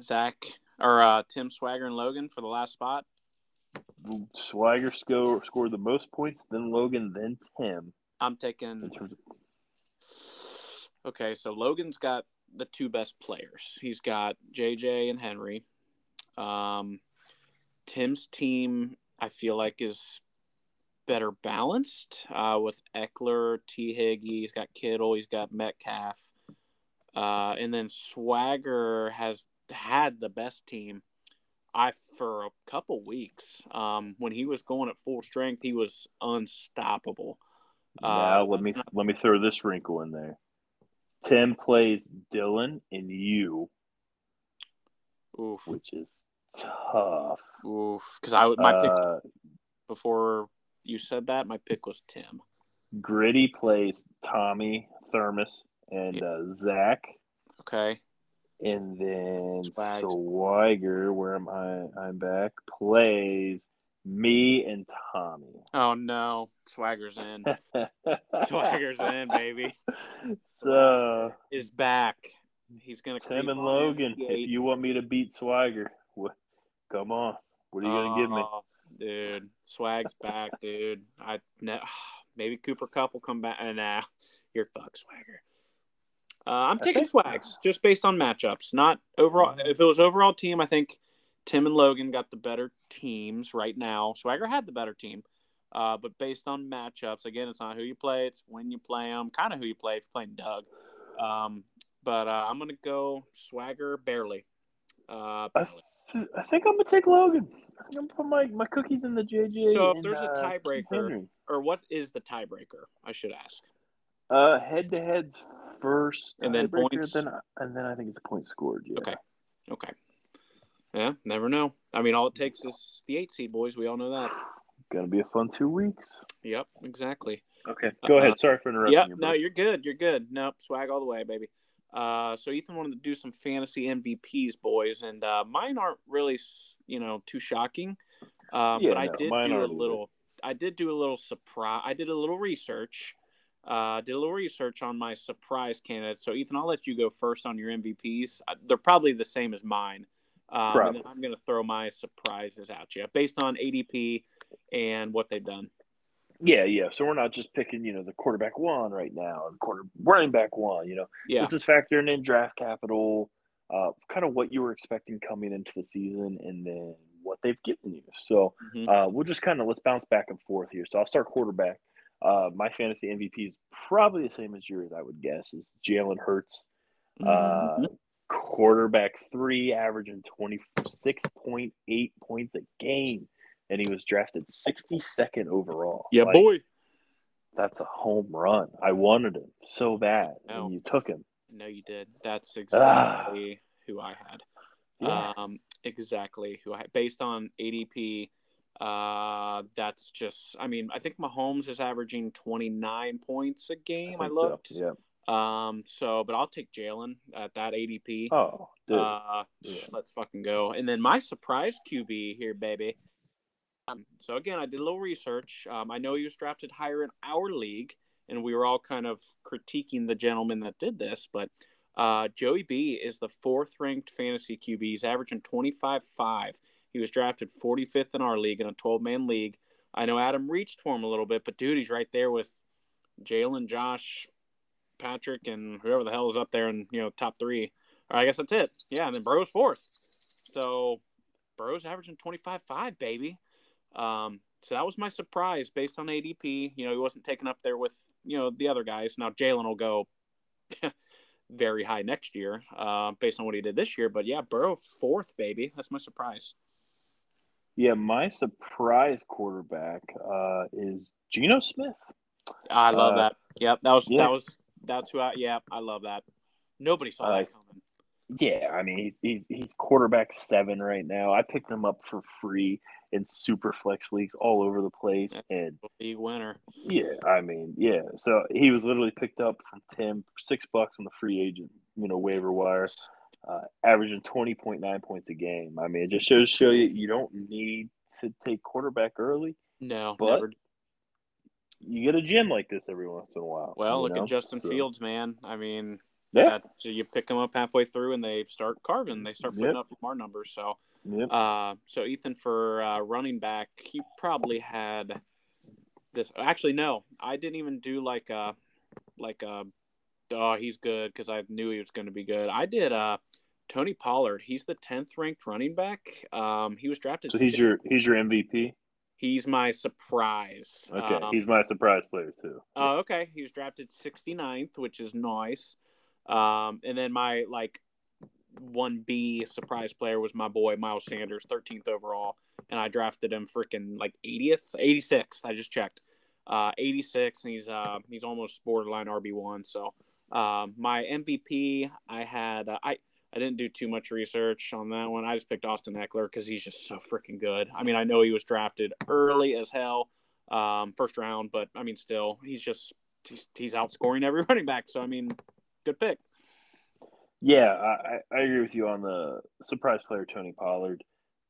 Zach, or uh, Tim, Swagger, and Logan for the last spot? Swagger score, scored the most points, then Logan, then Tim. I'm taking – okay, so Logan's got the two best players. He's got J J and Henry. Um, Tim's team, I feel like, is better balanced uh, with Eckler, T. Higgy. He's got Kittle. He's got Metcalf. Uh, and then Swagger has had the best team I for a couple weeks. Um, when he was going at full strength, he was unstoppable. Now, uh, let me not... let me throw this wrinkle in there. Tim plays Dylan and you, oof, which is tough. Oof, because I my uh, pick before you said that, my pick was Tim. Gritty plays Tommy Thermos and yeah. uh, Zach. Okay, and then Swags. Swagger, where am I? I'm back. Plays. Me and Tommy. Oh, no. Swagger's in. Swagger's in, baby. So is back. He's going to Tim and Logan, if you want me to beat Swagger, what, come on. What are you going to give me? Dude, Swag's back, dude. I no, Maybe Cooper Kupp will come back. Nah, you're fucked, Swagger. Uh, I'm taking Swags just based on matchups, not overall. If it was overall team, I think Tim and Logan got the better teams right now. Swagger had the better team. Uh, but based on matchups, again, it's not who you play. It's when you play them, kind of who you play if you're playing Doug. Um, but uh, I'm going to go Swagger barely. Uh, barely. I, th- I think I'm going to take Logan. I think I'm going to put my, my cookies in the J J. So if and, there's uh, a tiebreaker, or what is the tiebreaker, I should ask? Uh, head-to-head's first. And then points? Then, and then I think it's a point scored. Yeah. Okay. Okay. Yeah, never know. I mean, all it takes is the eight seed, boys. We all know that. Going to be a fun two weeks. Yep, exactly. Okay, go uh, ahead. Sorry for interrupting. Yep, you, no, you're good. You're good. Nope, Swag all the way, baby. Uh, so Ethan wanted to do some fantasy M V Ps, boys, and uh, mine aren't really, you know, too shocking. Uh, yeah, but I no, did do a little. Good. I did do a little surprise. I did a little research. Uh, did a little research on my surprise candidates. So Ethan, I'll let you go first on your M V Ps. They're probably the same as mine. Um, and then I'm going to throw my surprises at you based on A D P and what they've done. Yeah, yeah. So we're not just picking, you know, the quarterback one right now and quarter running back one. You know, yeah. This is factoring in draft capital, uh, kind of what you were expecting coming into the season, and then what they've given you. So mm-hmm. uh, we'll just kind of let's bounce back and forth here. So I'll start quarterback. Uh, my fantasy M V P is probably the same as yours, I would guess, is Jalen Hurts. Uh, mm-hmm. Quarterback three, averaging twenty-six point eight points a game, and he was drafted sixty-second overall. Yeah, like, boy. That's a home run. I wanted him so bad, no. and you took him. No, you did. That's exactly ah. who I had. Yeah. Um, exactly who I had. Based on A D P, uh, that's just – I mean, I think Mahomes is averaging twenty-nine points a game, I, I looked. So. Yeah. Um, so, but I'll take Jalen at that A D P. Oh, dude. Uh, yeah. Let's fucking go. And then my surprise Q B here, baby. Um, so again, I did a little research. Um, I know he was drafted higher in our league, and we were all kind of critiquing the gentleman that did this, but, uh, Joey B is the fourth ranked fantasy Q B. He's averaging twenty-five point five. He was drafted forty-fifth in our league in a twelve man league. I know Adam reached for him a little bit, but dude, he's right there with Jalen, Josh, Patrick, and whoever the hell is up there in, you know, top three. All right, I guess that's it. Yeah, and then Burrow's fourth. So Burrow's averaging twenty-five point five, baby. Um, so that was my surprise based on A D P. You know, he wasn't taken up there with, you know, the other guys. Now Jalen will go very high next year uh, based on what he did this year. But, yeah, Burrow fourth, baby. That's my surprise. Yeah, my surprise quarterback uh, is Geno Smith. I love uh, that. Yep, that was yeah. – that was, That's who I, yeah, I love that. Nobody saw uh, that coming. Yeah, I mean, he's, he's he's quarterback seven right now. I picked him up for free in super flex leagues all over the place. And big winner. Yeah, I mean, yeah. So he was literally picked up from Tim for six bucks on the free agent, you know, waiver wire, uh, averaging twenty point nine points a game. I mean, it just shows show you you don't need to take quarterback early. No, but never. You get a gem like this every once in a while. Well, look know? at Justin so. Fields, man. I mean – Yeah. That, so you pick them up halfway through, and they start carving. They start putting yep. up Lamar numbers. So, yep. uh, so Ethan for uh, running back, he probably had this. Actually, no, I didn't even do like a like a. Oh, he's good because I knew he was going to be good. I did. Uh, Tony Pollard. He's the tenth ranked running back. Um, he was drafted. So he's six. your he's your M V P. He's my surprise. Okay, um, he's my surprise player too. Oh, uh, okay. He was drafted sixty-ninth, which is nice. Um, and then my, like, one B surprise player was my boy, Miles Sanders, thirteenth overall. And I drafted him freaking, like, eightieth, eighty-sixth. I just checked. Uh, eighty-six, and he's, uh, he's almost borderline R B one. So, um, my M V P, I had, uh, I, I didn't do too much research on that one. I just picked Austin Eckler because he's just so freaking good. I mean, I know he was drafted early as hell, um, first round, but, I mean, still, he's just, he's, he's outscoring every running back. So, I mean, good pick. Yeah, I, I agree with you on the surprise player, Tony Pollard.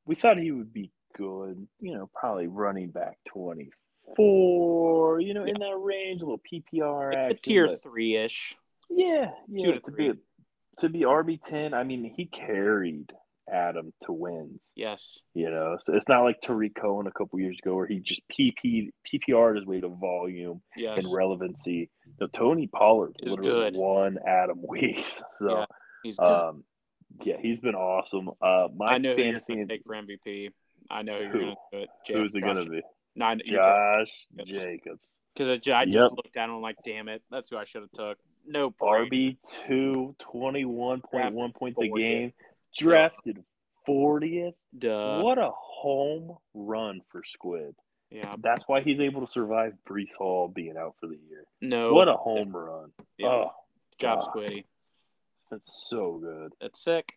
We thought he would be good, you know, probably running back twenty-four, you know, yeah. in that range, a little P P R like action. Tier three-ish. Yeah, yeah. Two to, to three. Be, to be R B ten, I mean, he carried Adam to wins. Yes. You know, so it's not like Tariq Cohen a couple years ago where he just P P, P P R'd his way to volume yes. and relevancy. So Tony Pollard is literally good. Won Adam Weeks. So, yeah, he's good. Um, yeah, he's been awesome. Uh, my I know fantasy who you're going to take for M V P. I know who you're going to do it. J- Who's it going to be? No, I know, Josh Jacobs. Because I just yep. looked at him and I'm like, damn it, that's who I should have took. No point. R B two, twenty-one point one points a game. Drafted fortieth. Duh. What a home run for Squid. Yeah. That's why he's able to survive Breece Hall being out for the year. No. What a home no. run. Yeah. Oh, job, God. Squiddy. That's so good. That's sick.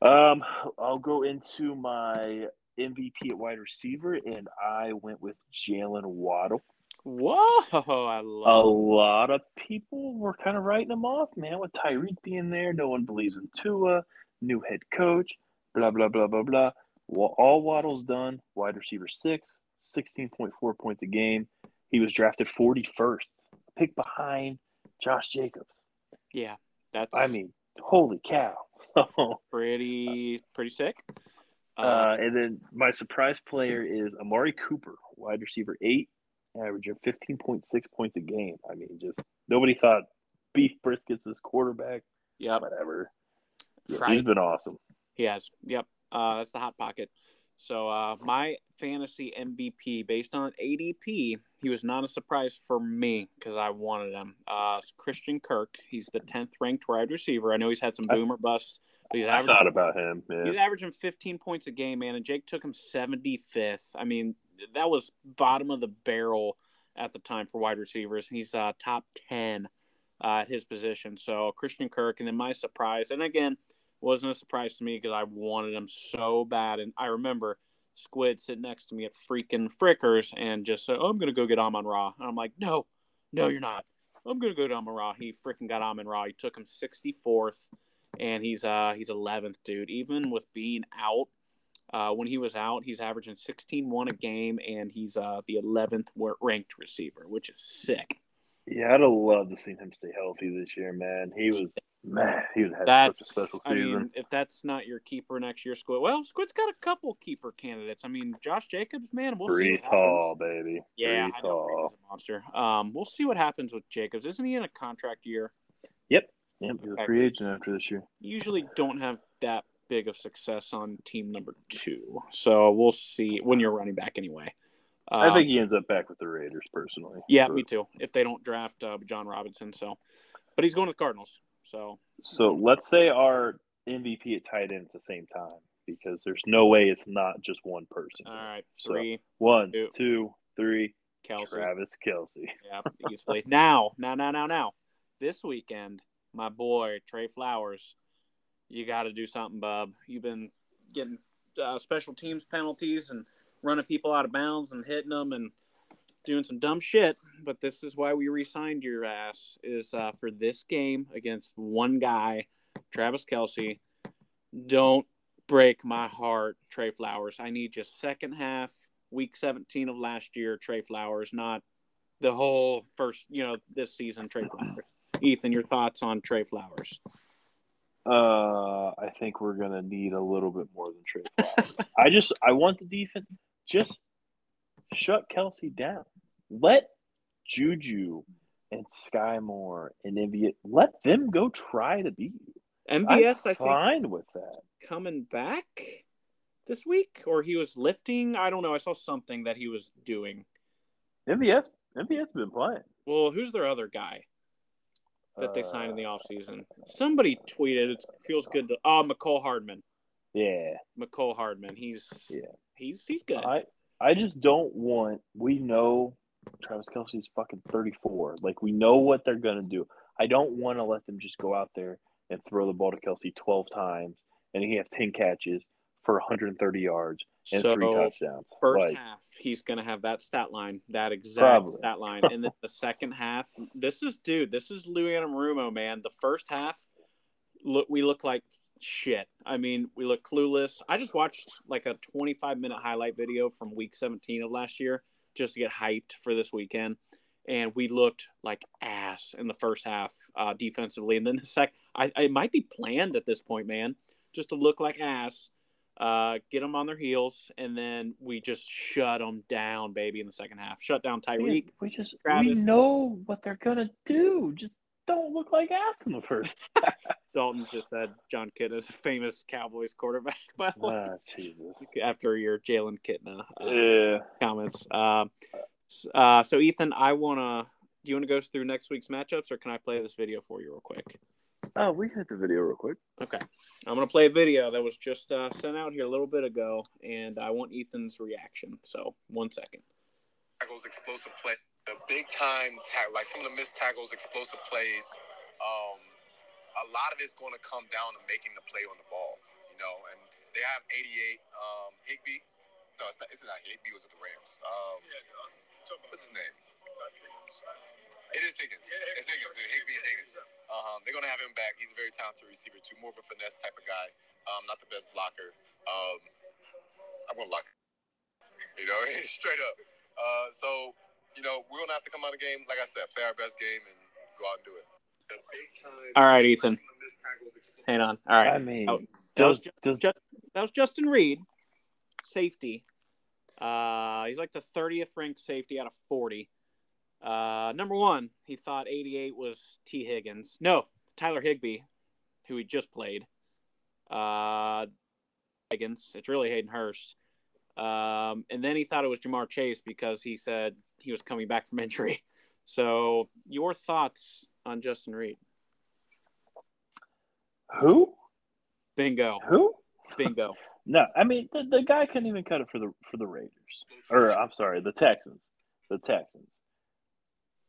Um, I'll go into my M V P at wide receiver, and I went with Jalen Waddle. Whoa, I love A lot of people were kind of writing him off, man, with Tyreek being there. No one believes in Tua. New head coach, blah, blah, blah, blah, blah. Well, all Waddle's done, wide receiver six, sixteen point four points a game. He was drafted forty-first, pick behind Josh Jacobs. Yeah, that's – I mean, holy cow. pretty pretty sick. Uh, uh, and then my surprise player is Amari Cooper, wide receiver eight, averaging fifteen point six points a game. I mean, just nobody thought Beef Brisket's this quarterback. Yeah. Whatever. Yeah, he's been awesome. He has. Yep. Uh, that's the hot pocket. So uh, my fantasy M V P, based on A D P, he was not a surprise for me because I wanted him. Uh, Christian Kirk. He's the tenth ranked wide receiver. I know he's had some boomer busts. But he's I thought about him. Man. He's averaging fifteen points a game, man, and Jake took him seventy-fifth. I mean, that was bottom of the barrel at the time for wide receivers. He's uh, top ten uh, at his position. So Christian Kirk, and then my surprise, and again, wasn't a surprise to me because I wanted him so bad. And I remember Squid sitting next to me at freaking Frickers and just said, oh, I'm going to go get Amon Ra. And I'm like, no, no, you're not. I'm going to go to Amon Ra. He freaking got Amon Ra. He took him sixty-fourth, and he's uh, he's eleventh, dude. Even with being out, uh, when he was out, he's averaging sixteen one a game, and he's uh, the eleventh ranked receiver, which is sick. Yeah, I'd have loved to see him stay healthy this year, man. He was – man, he was having such a special season. I mean, if that's not your keeper next year, Squid – well, Squid's got a couple keeper candidates. I mean, Josh Jacobs, man, we'll Breece see what Hall, happens. Baby. Yeah, Breece I know Hall. Breece is a monster. Um, we'll see what happens with Jacobs. Isn't he in a contract year? Yep. Yep, he's okay. a free agent after this year. Usually don't have that big of success on team number two. So we'll see when you're running back anyway. Um, I think he ends up back with the Raiders, personally. Yeah, so. Me too. If they don't draft uh, John Robinson, so, but he's going to the Cardinals. So, so let's say our M V P at tight end at the same time because there's no way it's not just one person. All right, three, so, one, two, two, three. Kelsey, Travis Kelsey. Yeah, easily. now, now, now, now, now. This weekend, my boy Trey Flowers you got to do something, Bob. You've been getting uh, special teams penalties and running people out of bounds and hitting them and doing some dumb shit. But this is why we re-signed your ass, is uh, for this game against one guy, Travis Kelce. Don't break my heart, Trey Flowers. I need just second half, week seventeen of last year, Trey Flowers, not the whole first, you know, this season, Trey Flowers. Ethan, your thoughts on Trey Flowers? Uh, I think we're going to need a little bit more than Trey Flowers. I just – I want the defense – just shut Kelce down. Let Juju and Sky Moore and N B S – let them go try to beat you. M B S, I'm I fine think, with that. Coming back this week? Or he was lifting? I don't know. I saw something that he was doing. M B S M B S been playing. Well, who's their other guy that they signed in the offseason? Somebody tweeted, it feels good to – oh, McCole Hardman. Yeah. McCole Hardman. He's yeah. he's he's good. I, I just don't want – we know Travis Kelce's fucking thirty-four. Like, we know what they're going to do. I don't want to let them just go out there and throw the ball to Kelce twelve times, and he has ten catches for one hundred thirty yards and so three touchdowns. First like, half, he's going to have that stat line, that exact probably. stat line. And then the second half, this is, dude, this is Luana Marumo, man. The first half, look, we look like shit. I mean, we look clueless. I just watched like a twenty-five minute highlight video from week seventeen of last year just to get hyped for this weekend. And we looked like ass in the first half uh, defensively. And then the second, it might be planned at this point, man, just to look like ass, uh, get them on their heels, and then we just shut them down, baby, in the second half. Shut down Tyreek. We just Travis. We know what they're going to do. Just don't look like ass in the first half. Dalton just said John Kitna's a famous Cowboys quarterback, by the way. Ah, Jesus. After your Jalen Kitna uh, yeah. comments. Uh, Uh, so, Ethan, I want to – do you want to go through next week's matchups, or can I play this video for you real quick? Oh, we hit the video real quick. Okay. I'm going to play a video that was just uh, sent out here a little bit ago, and I want Ethan's reaction. So, one second. Tackles, explosive play. The big-time tackle, like some of the missed tackles, explosive plays, um, a lot of it's going to come down to making the play on the ball, you know. And they have eighty-eight. Um, Higbee. No, it's not, it's not Higbee. It was with the Rams. Um, yeah, no. What's his name? It is Higgins. It's Higgins. It's Higbee and Higgins. Um, they're going to have him back. He's a very talented receiver, too. More of a finesse type of guy. Um, not the best blocker. Um, I'm going to lock him. You know, straight up. Uh, so, you know, we're going to have to come out of the game, like I said, play our best game and go out and do it. All right, Ethan. Hang on. All right. I mean, oh, that, does, was just, does... just, that was Justin Reed, safety. Uh, he's like the thirtieth ranked safety out of forty. Uh, number one, he thought eighty-eight was T. Higgins. No, Tyler Higbee, who he just played. Uh, Higgins. It's really Hayden Hurst. Um, and then he thought it was Jamar Chase because he said he was coming back from injury. So, your thoughts on Justin Reed? Who? Bingo. Who? Bingo. No, I mean the, the guy couldn't even cut it for the for the Raiders, or I'm sorry, the Texans, the Texans.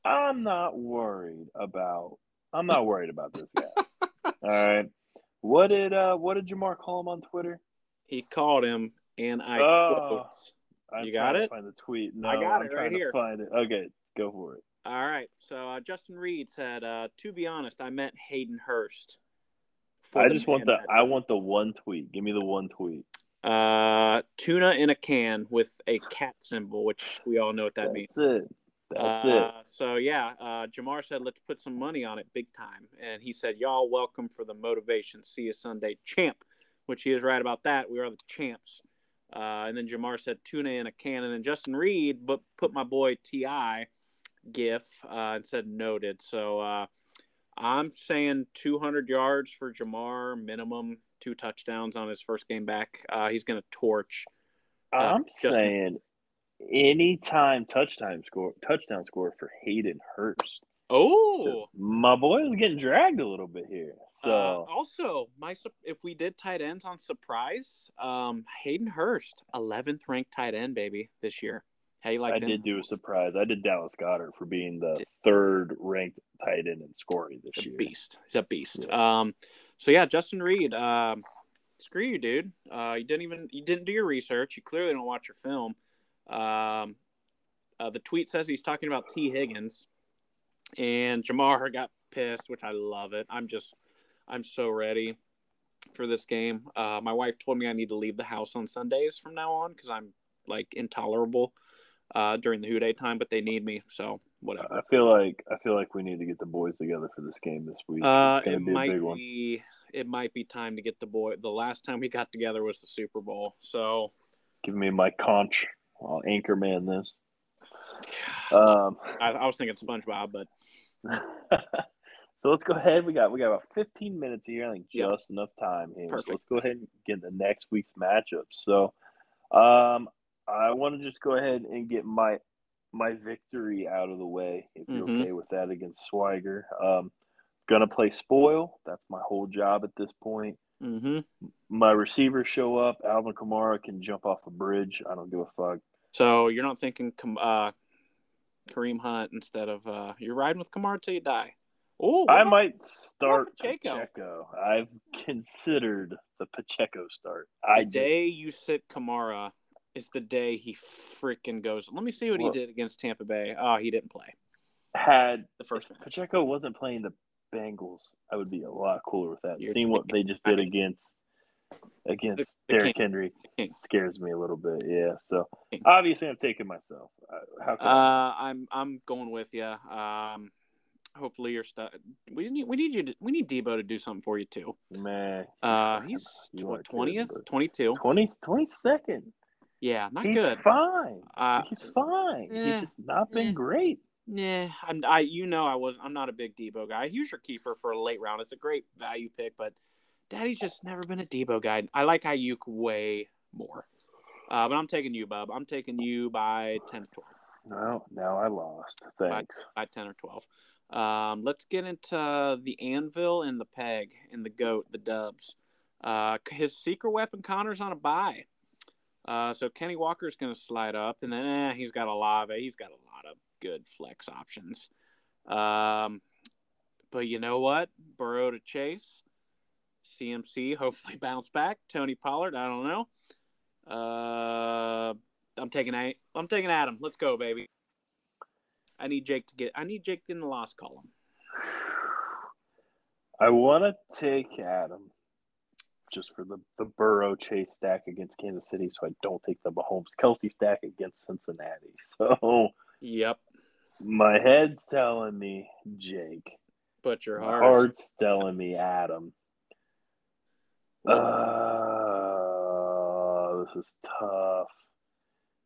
I'm not worried about. I'm not worried about this guy. All right, what did uh, what did Jamar call him on Twitter? He called him, and I. Oh, you got it. Find the tweet. No, I got I'm it right here. Find it. Okay, go for it. All right. So uh, Justin Reed said, uh, "To be honest, I meant Hayden Hurst." I just want the I want the one tweet. Give me the one tweet. Uh, tuna in a can with a cat symbol, which we all know what that That's means. That's it. That's uh, it. So, yeah, uh, Jamar said, let's put some money on it big time. And he said, y'all welcome for the motivation. See you Sunday, champ, which he is right about that. We are the champs. Uh, and then Jamar said, tuna in a can. And then Justin Reed but put my boy T I gif uh, and said noted. So, uh, I'm saying two hundred yards for Jamar, minimum two touchdowns on his first game back. Uh, he's going to torch. Uh, I'm Justin. saying anytime touchdown score, touchdown score for Hayden Hurst. Oh, my boy is getting dragged a little bit here. So uh, also, my if we did tight ends on surprise, um, Hayden Hurst, eleventh ranked tight end, baby, this year. How you like I them? did do a surprise. I did Dallas Goedert for being the did. third ranked tight end in scoring this a year. Beast. He's a beast. Yeah. Um, So yeah, Justin Reed, uh, screw you, dude. Uh, you didn't even you didn't do your research. You clearly don't watch your film. Um, uh, the tweet says he's talking about T. Higgins, and Jamar got pissed, which I love it. I'm just I'm so ready for this game. Uh, my wife told me I need to leave the house on Sundays from now on because I'm like intolerable uh, during the Houday time, but they need me, so whatever. I feel like I feel like we need to get the boys together for this game this week. Uh, it be might be one. It might be time to get the boy. The last time we got together was the Super Bowl, so give me my conch. I'll anchor man this. Um, I, I was thinking SpongeBob, but so let's go ahead. We got we got about fifteen minutes here. I think just yep. enough time here. Perfect. So let's go ahead and get the next week's matchup. So, um, I want to just go ahead and get my my victory out of the way, if you're mm-hmm. okay with that, against Swagger. Um, gonna play spoil. That's my whole job at this point. Mm-hmm. My receivers show up. Alvin Kamara can jump off a bridge. I don't give a fuck. So you're not thinking uh, Kareem Hunt instead of uh, you're riding with Kamara till you die. Oh, I might start Pacheco. Pacheco. I've considered the Pacheco start. I the day did. You sit Kamara is the day he freaking goes. Let me see what well, he did against Tampa Bay. Oh, he didn't play. Had the first match. Pacheco wasn't playing the Bengals, I would be a lot cooler with that. You're Seeing what they just did I mean, against against the, the Derek King. Henry scares me a little bit. Yeah, so obviously I'm taking myself. How can uh, I? I'm I'm going with you. Um, hopefully you're stuck. We need we need you. To, we need Debo to do something for you too. Man, uh, he's what twentieth, twenty two, twenty twenty second. Yeah, not he's good. Fine. Uh, he's fine. Eh, he's just not been eh. great. Yeah, I'm. I you know I was. I'm not a big Debo guy. He's your keeper for a late round. It's a great value pick, but Daddy's just never been a Debo guy. I like Ayuk way more, uh, but I'm taking you, Bub. I'm taking you by ten or twelve. No, no, I lost. Thanks. By, by ten or twelve. Um, let's get into the anvil and the peg and the goat, the dubs. Uh, his secret weapon, Connor's on a bye. Uh, so Kenny Walker's going to slide up, and then eh, he's got Olave. He's got a lot of good flex options. Um, but you know what? Burrow to Chase. C M C, hopefully bounce back. Tony Pollard, I don't know. Uh, I'm taking a, I'm taking Adam. Let's go, baby. I need Jake to get. I need Jake in the loss column. I want to take Adam just for the, the Burrow Chase stack against Kansas City, so I don't take the Mahomes Kelsey stack against Cincinnati. So, yep, my head's telling me Jake, but your heart's, heart's telling me Adam. Uh, this is tough.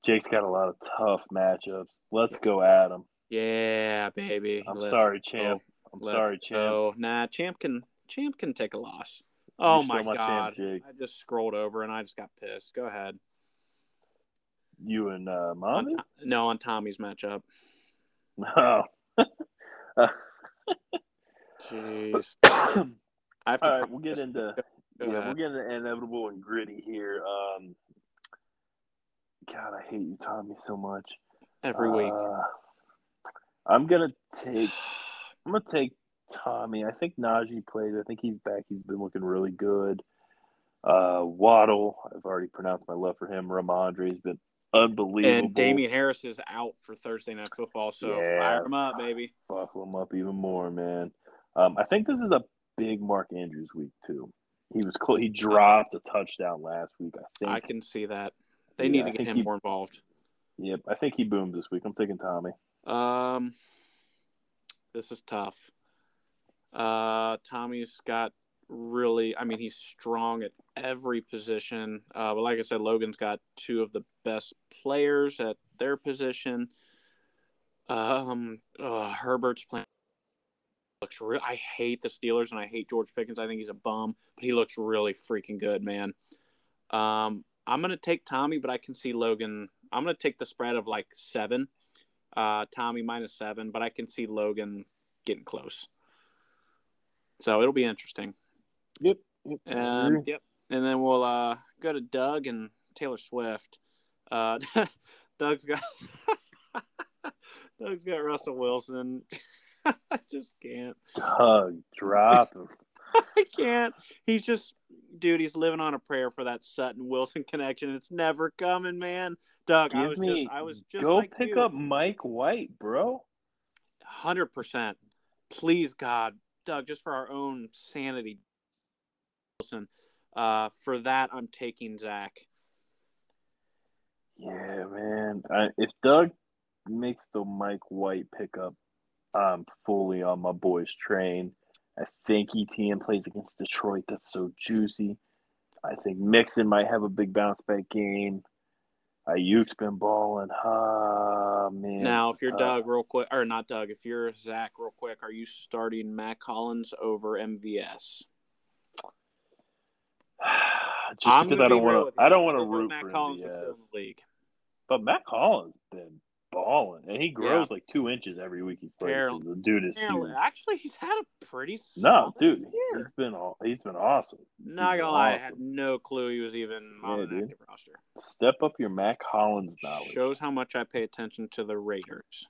Jake's got a lot of tough matchups. Let's go, Adam. Yeah, baby. I'm Let's sorry, Champ. Go. I'm Let's sorry, Champ. Go. Nah, Champ can Champ can take a loss. Oh, my God. Champ, I just scrolled over, and I just got pissed. Go ahead. You and uh, Mommy? On to- no, on Tommy's matchup. No. Jeez. All right, we'll get into – Yeah, we're getting inevitable and gritty here. Um, God, I hate you, Tommy, so much. Every uh, week, I'm gonna take. I'm gonna take Tommy. I think Najee plays. I think he's back. He's been looking really good. Uh, Waddle, I've already pronounced my love for him. Ramondre's been unbelievable. And Damian Harris is out for Thursday Night Football, so yeah, fire him up, baby. Buckle him up even more, man. Um, I think this is a big Mark Andrews week too. He was close. He dropped a touchdown last week, I think. I can see that. They yeah, need to get him he, more involved. Yep, I think he boomed this week. I'm thinking Tommy. Um, this is tough. Uh, Tommy's got really – I mean, he's strong at every position. Uh, but like I said, Logan's got two of the best players at their position. Um, uh, Herbert's playing. Looks real. I hate the Steelers and I hate George Pickens. I think he's a bum, but he looks really freaking good, man. Um, I'm gonna take Tommy, but I can see Logan. I'm gonna take the spread of like seven. Uh, Tommy minus seven, but I can see Logan getting close. So it'll be interesting. Yep. Yep. And, yep. and then we'll uh, go to Doug and Taylor Swift. Uh, Doug's got Doug's got Russell Wilson. I just can't. Doug, drop him. I can't. He's just, dude, he's living on a prayer for that Sutton Wilson connection. It's never coming, man. Doug, Give I was me, just, I was just, go like pick you. up Mike White, bro. one hundred percent. Please, God, Doug, just for our own sanity, Wilson. Uh, for that, I'm taking Zach. Yeah, man. I, if Doug makes the Mike White pickup, I'm fully on my boy's train. I think E T N plays against Detroit. That's so juicy. I think Mixon might have a big bounce back game. Ayuk's been balling. Ah, man. Now, if you're uh, Doug real quick, or not Doug, if you're Zach real quick, are you starting Matt Collins over M V S? Just I'm because I don't want to. I don't want to root Matt for Collins is still in the league, but Matt Collins has been balling, and he grows yeah. like two inches every week he plays. Apparently. The dude is huge. Actually, he's had a pretty solid no, dude. Year. He's been all, he's been awesome. Not he's gonna lie, awesome. I had no clue he was even on yeah, an dude. active roster. Step up your Matt Collins knowledge. Shows how much I pay attention to the Raiders.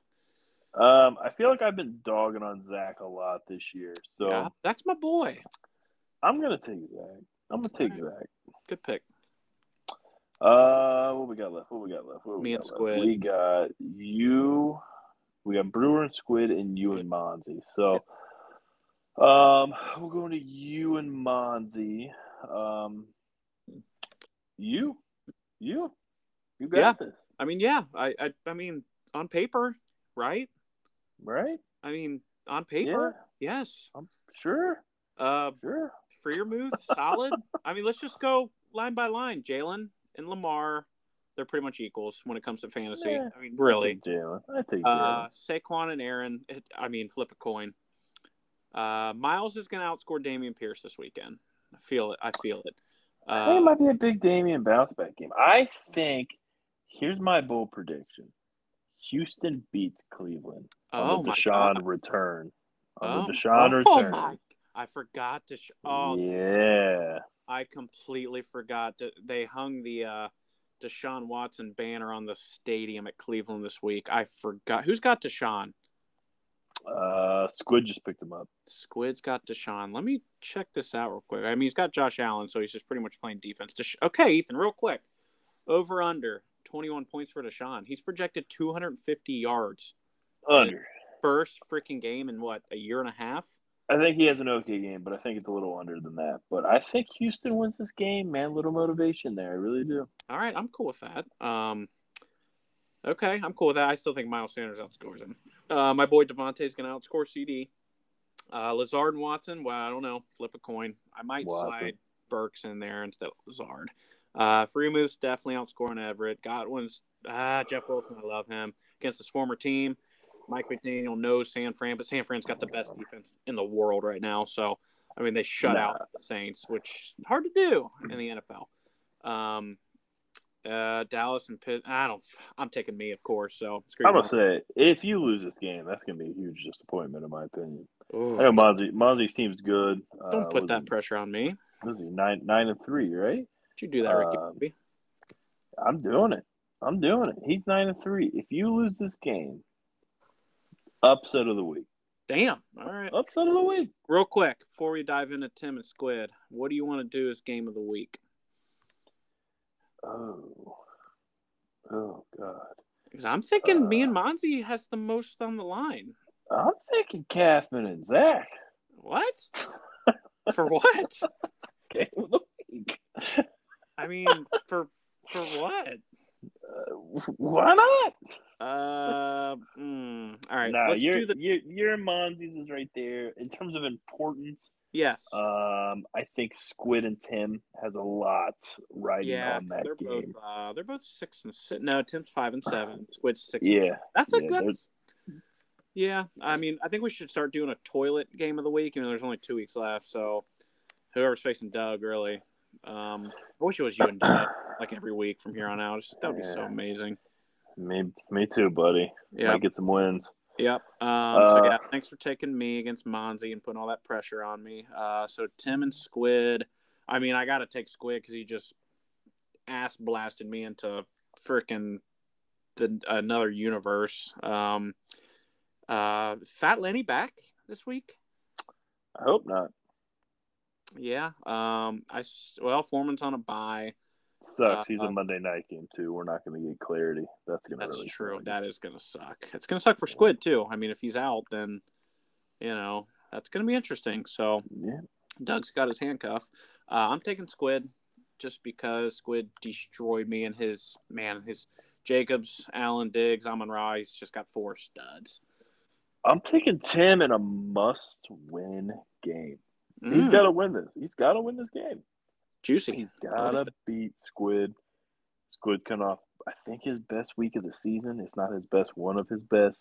Um, I feel like I've been dogging on Zach a lot this year, so yeah, that's my boy. I'm gonna take Zach. I'm going to take right. Zach. Good pick. Uh, What we got left? What we got left? What we Me got and Squid. Left? We got you. We got Brewer and Squid and you and Monzy. So um, we're going to you and Monzy. Um, You. You. You got yeah. this. I mean, yeah. I, I I mean, on paper, right? Right? I mean, on paper, yeah. yes. I'm sure. Uh, sure. Freiermuth, solid. I mean, let's just go line by line. Jalen and Lamar, they're pretty much equals when it comes to fantasy. Yeah, I mean, really. Jalen, I think. Uh, Saquon and Aaron. It, I mean, flip a coin. Uh, Miles is going to outscore Damian Pierce this weekend. I feel it. I feel it. Uh, I think it might be a big Damian bounce back game. I think. Here's my bold prediction: Houston beats Cleveland on oh the Deshaun God. return. On oh, the Deshaun oh, return. Oh my. I forgot to sh- – oh, yeah. Dude. I completely forgot. To- they hung the uh, Deshaun Watson banner on the stadium at Cleveland this week. I forgot. Who's got Deshaun? Uh, Squid just picked him up. Squid's got Deshaun. Let me check this out real quick. I mean, he's got Josh Allen, so he's just pretty much playing defense. Desha- okay, Ethan, real quick. Over, under, twenty-one points for Deshaun. He's projected two hundred fifty yards. Under. First freaking game in, what, a year and a half? I think he has an okay game, but I think it's a little under than that. But I think Houston wins this game, man. Little motivation there. I really do. All right. I'm cool with that. Um, okay. I'm cool with that. I still think Miles Sanders outscores him. Uh, my boy Devontae is going to outscore C D. Uh, Lazard and Watson, well, I don't know. Flip a coin. I might Watson. slide Burks in there instead of Lazard. Uh, Freiermuth's definitely outscoring Everett. Godwin's ah, – Jeff Wilson, I love him. Against his former team. Mike McDaniel knows San Fran, but San Fran's got the best defense in the world right now. So, I mean, they shut nah. out the Saints, which is hard to do in the N F L. Um, uh, Dallas and Pitt, I don't. I'm taking me, of course. So I'm gonna say if you lose this game, that's gonna be a huge disappointment, in my opinion. Ooh. I know Monzy. Monzy's team's good. Don't uh, put that he, pressure on me. Was he nine nine and three? Right? Did you do that, Ricky? Um, I'm doing it. I'm doing it. He's nine and three. If you lose this game. Upset of the week. Damn. All right. Upset of the week. Real quick, before we dive into Tim and Squid, what do you want to do as game of the week? Oh. Oh, God. Because I'm thinking uh, me and Monzy has the most on the line. I'm thinking Kaufman and Zach. What? For what? Game of the week. I mean, for for what? Uh, why not? Uh, mm, all right. Nah, let's your, do the... your your Monzies is right there in terms of importance. Yes. Um, I think Squid and Tim has a lot riding yeah, on that they're game. Both, uh, they're both six and six. No, Tim's five and seven. Squid's six. Yeah. And seven. That's a yeah, good. Yeah, I mean, I think we should start doing a toilet game of the week. I mean, there's only two weeks left, so whoever's facing Doug, really. Um, I wish it was you and Doug like every week from here on out. Just, that would yeah. be so amazing. Me, me too, buddy. Yeah, might get some wins. Yep. Um, uh, so yeah, thanks for taking me against Monzy and putting all that pressure on me. Uh, so Tim and Squid. I mean, I got to take Squid because he just ass blasted me into freaking the another universe. Um, uh, Fat Lenny back this week? I hope not. Yeah. Um. I well, Foreman's on a bye. Sucks. Uh, He's a Monday night game too. We're not going to get clarity. That's going to. That's really true. Suck. That is going to suck. It's going to suck for Squid too. I mean, if he's out, then you know that's going to be interesting. So yeah. Doug's got his handcuff. Uh, I'm taking Squid just because Squid destroyed me and his man, his Jacobs, Allen, Diggs, Amon Ra. He's just got four studs. I'm taking Tim in a must-win game. Mm. He's got to win this. He's got to win this game. Juicy. He's got to beat Squid. Squid coming off, I think, his best week of the season. It's not his best, one of his best.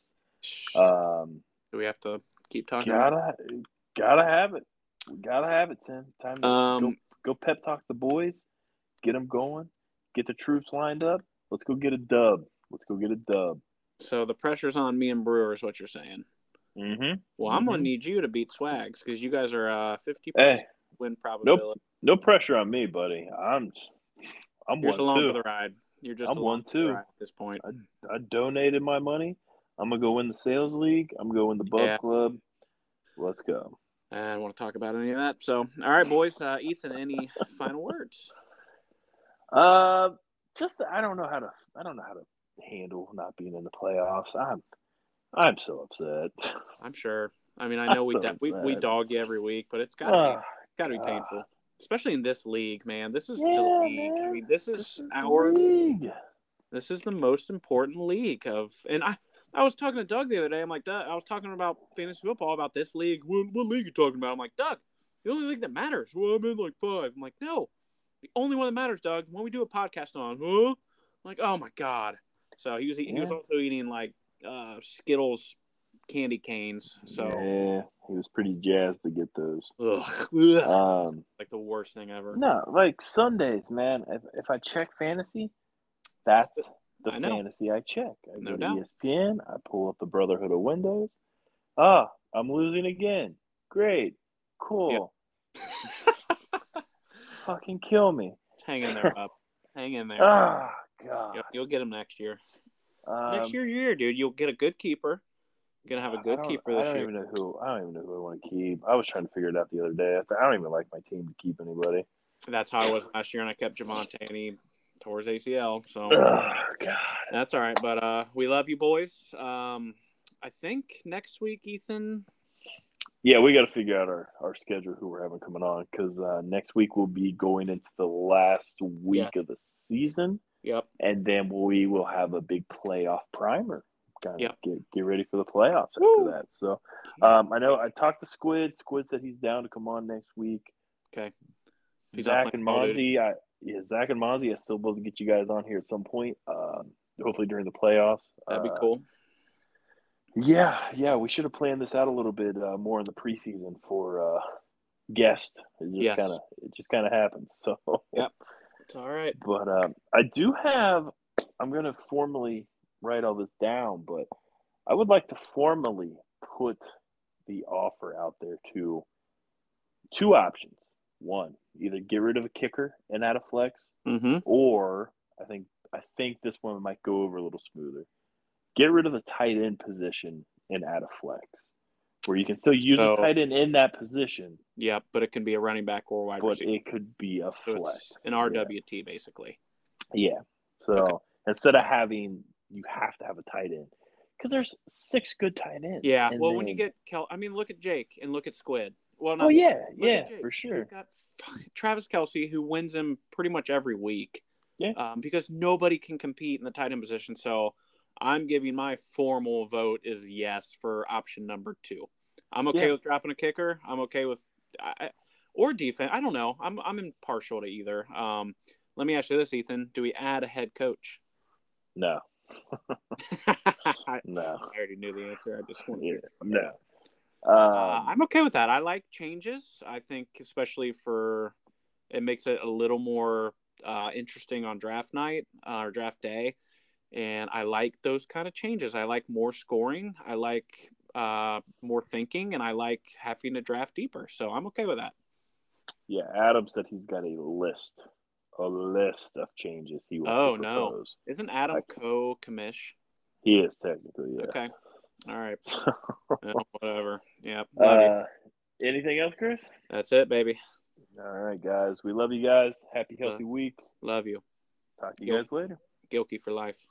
Um, Do we have to keep talking gotta, about it? Gotta have it. We gotta have it, Tim. Time to um, go, go pep talk the boys. Get them going. Get the troops lined up. Let's go get a dub. Let's go get a dub. So the pressure's on me and Brewer is what you're saying. Mm-hmm. Well, I'm mm-hmm. going to need you to beat Swags because you guys are uh, fifty percent hey, win probability. Nope. No pressure on me, buddy. I'm I'm you're one, just along two. for the ride. You're just I'm along one, two. for the ride at this point. I, I donated my money. I'm going to go win the sales league. I'm going to go win the Buck yeah. Club. Let's go. I don't want to talk about any of that. So, all right, boys. Uh, Ethan, any final words? Uh, just I don't know how to – I don't know how to – handle not being in the playoffs. I'm, I'm so upset. I'm sure. I mean, I know I'm we so do, we we dog you every week, but it's got to uh, got to be painful, uh, especially in this league, man. This is yeah, the league. Man. I mean, this is this our league. This is the most important league of. And I, I was talking to Doug the other day. I'm like, Doug, I was talking about fantasy football about this league. What, what league are you talking about? I'm like, Doug, the only league that matters. Well, I'm in like five. I'm like, no, the only one that matters, Doug, when we do a podcast on, huh? I'm like, oh my god. So he was he yeah. was also eating like uh, Skittles candy canes. So yeah, he was pretty jazzed to get those. Ugh. Um, like the worst thing ever. No, like Sundays, man. If, if I check fantasy, that's the I fantasy I check. I no go to doubt. E S P N. I pull up the Brotherhood of Windows. Ah, I'm losing again. Great, cool. Yep. Fucking kill me. Hang in there, up. Hang in there. Ah. God. You'll get him next year. Um, next year's year, dude. You'll get a good keeper. You're gonna have a good keeper this year. I don't even know who. I don't even know who I want to keep. I was trying to figure it out the other day. I don't even like my team to keep anybody. That's how I was last year, and I kept Javonte, and he tore his A C L. So, oh, God, that's all right. But uh, we love you, boys. Um, I think next week, Ethan. Yeah, we got to figure out our, our schedule, who we're having coming on, because uh, next week we'll be going into the last week yeah. of the season. Yep. And then we will have a big playoff primer. Kind of yep. get, get ready for the playoffs after Woo. that. So um, I know I talked to Squid. Squid said he's down to come on next week. Okay. He's Zach and Monzy, I yeah, Zach and Monzy, I still love to get you guys on here at some point. Um, hopefully during the playoffs. That'd be uh, cool. Yeah, yeah. We should have planned this out a little bit uh, more in the preseason for uh, guests. It just yes. kinda it just kinda happens. So yep. It's all right. But um, I do have – I'm going to formally write all this down, but I would like to formally put the offer out there to two options. One, either get rid of a kicker and add a flex, mm-hmm. or I think I think this one might go over a little smoother. Get rid of the tight end position and add a flex, where you can still use so, a tight end in that position. Yeah, but it can be a running back or wide but receiver. But it could be a flex. So an R W T, yeah. basically. Yeah. So okay. instead of having – you have to have a tight end. Because there's six good tight ends. Yeah, well, then, when you get Kel- – I mean, look at Jake and look at Squid. Well, not Oh, yeah, yeah, for sure. He's got Travis Kelce, who wins him pretty much every week. Yeah. Um, because nobody can compete in the tight end position. So I'm giving my formal vote is yes for option number two. I'm okay yeah. with dropping a kicker. I'm okay with I, or defense. I don't know. I'm I'm impartial to either. Um, let me ask you this, Ethan. Do we add a head coach? No. I, no. I already knew the answer. I just wanted to hear it. No. Um, uh, I'm okay with that. I like changes. I think especially for it makes it a little more uh, interesting on draft night uh, or draft day. And I like those kind of changes. I like more scoring. I like uh, more thinking, and I like having to draft deeper. So I'm okay with that. Yeah, Adam said he's got a list, a list of changes he wants oh, to propose. No. Isn't Adam like, co-commish? He is technically, yes. Okay. All right. no, whatever. Yeah. Uh, anything else, Chris? That's it, baby. All right, guys. We love you guys. Happy, healthy love, week. Love you. Talk to you Guil- guys later. Guilty for life.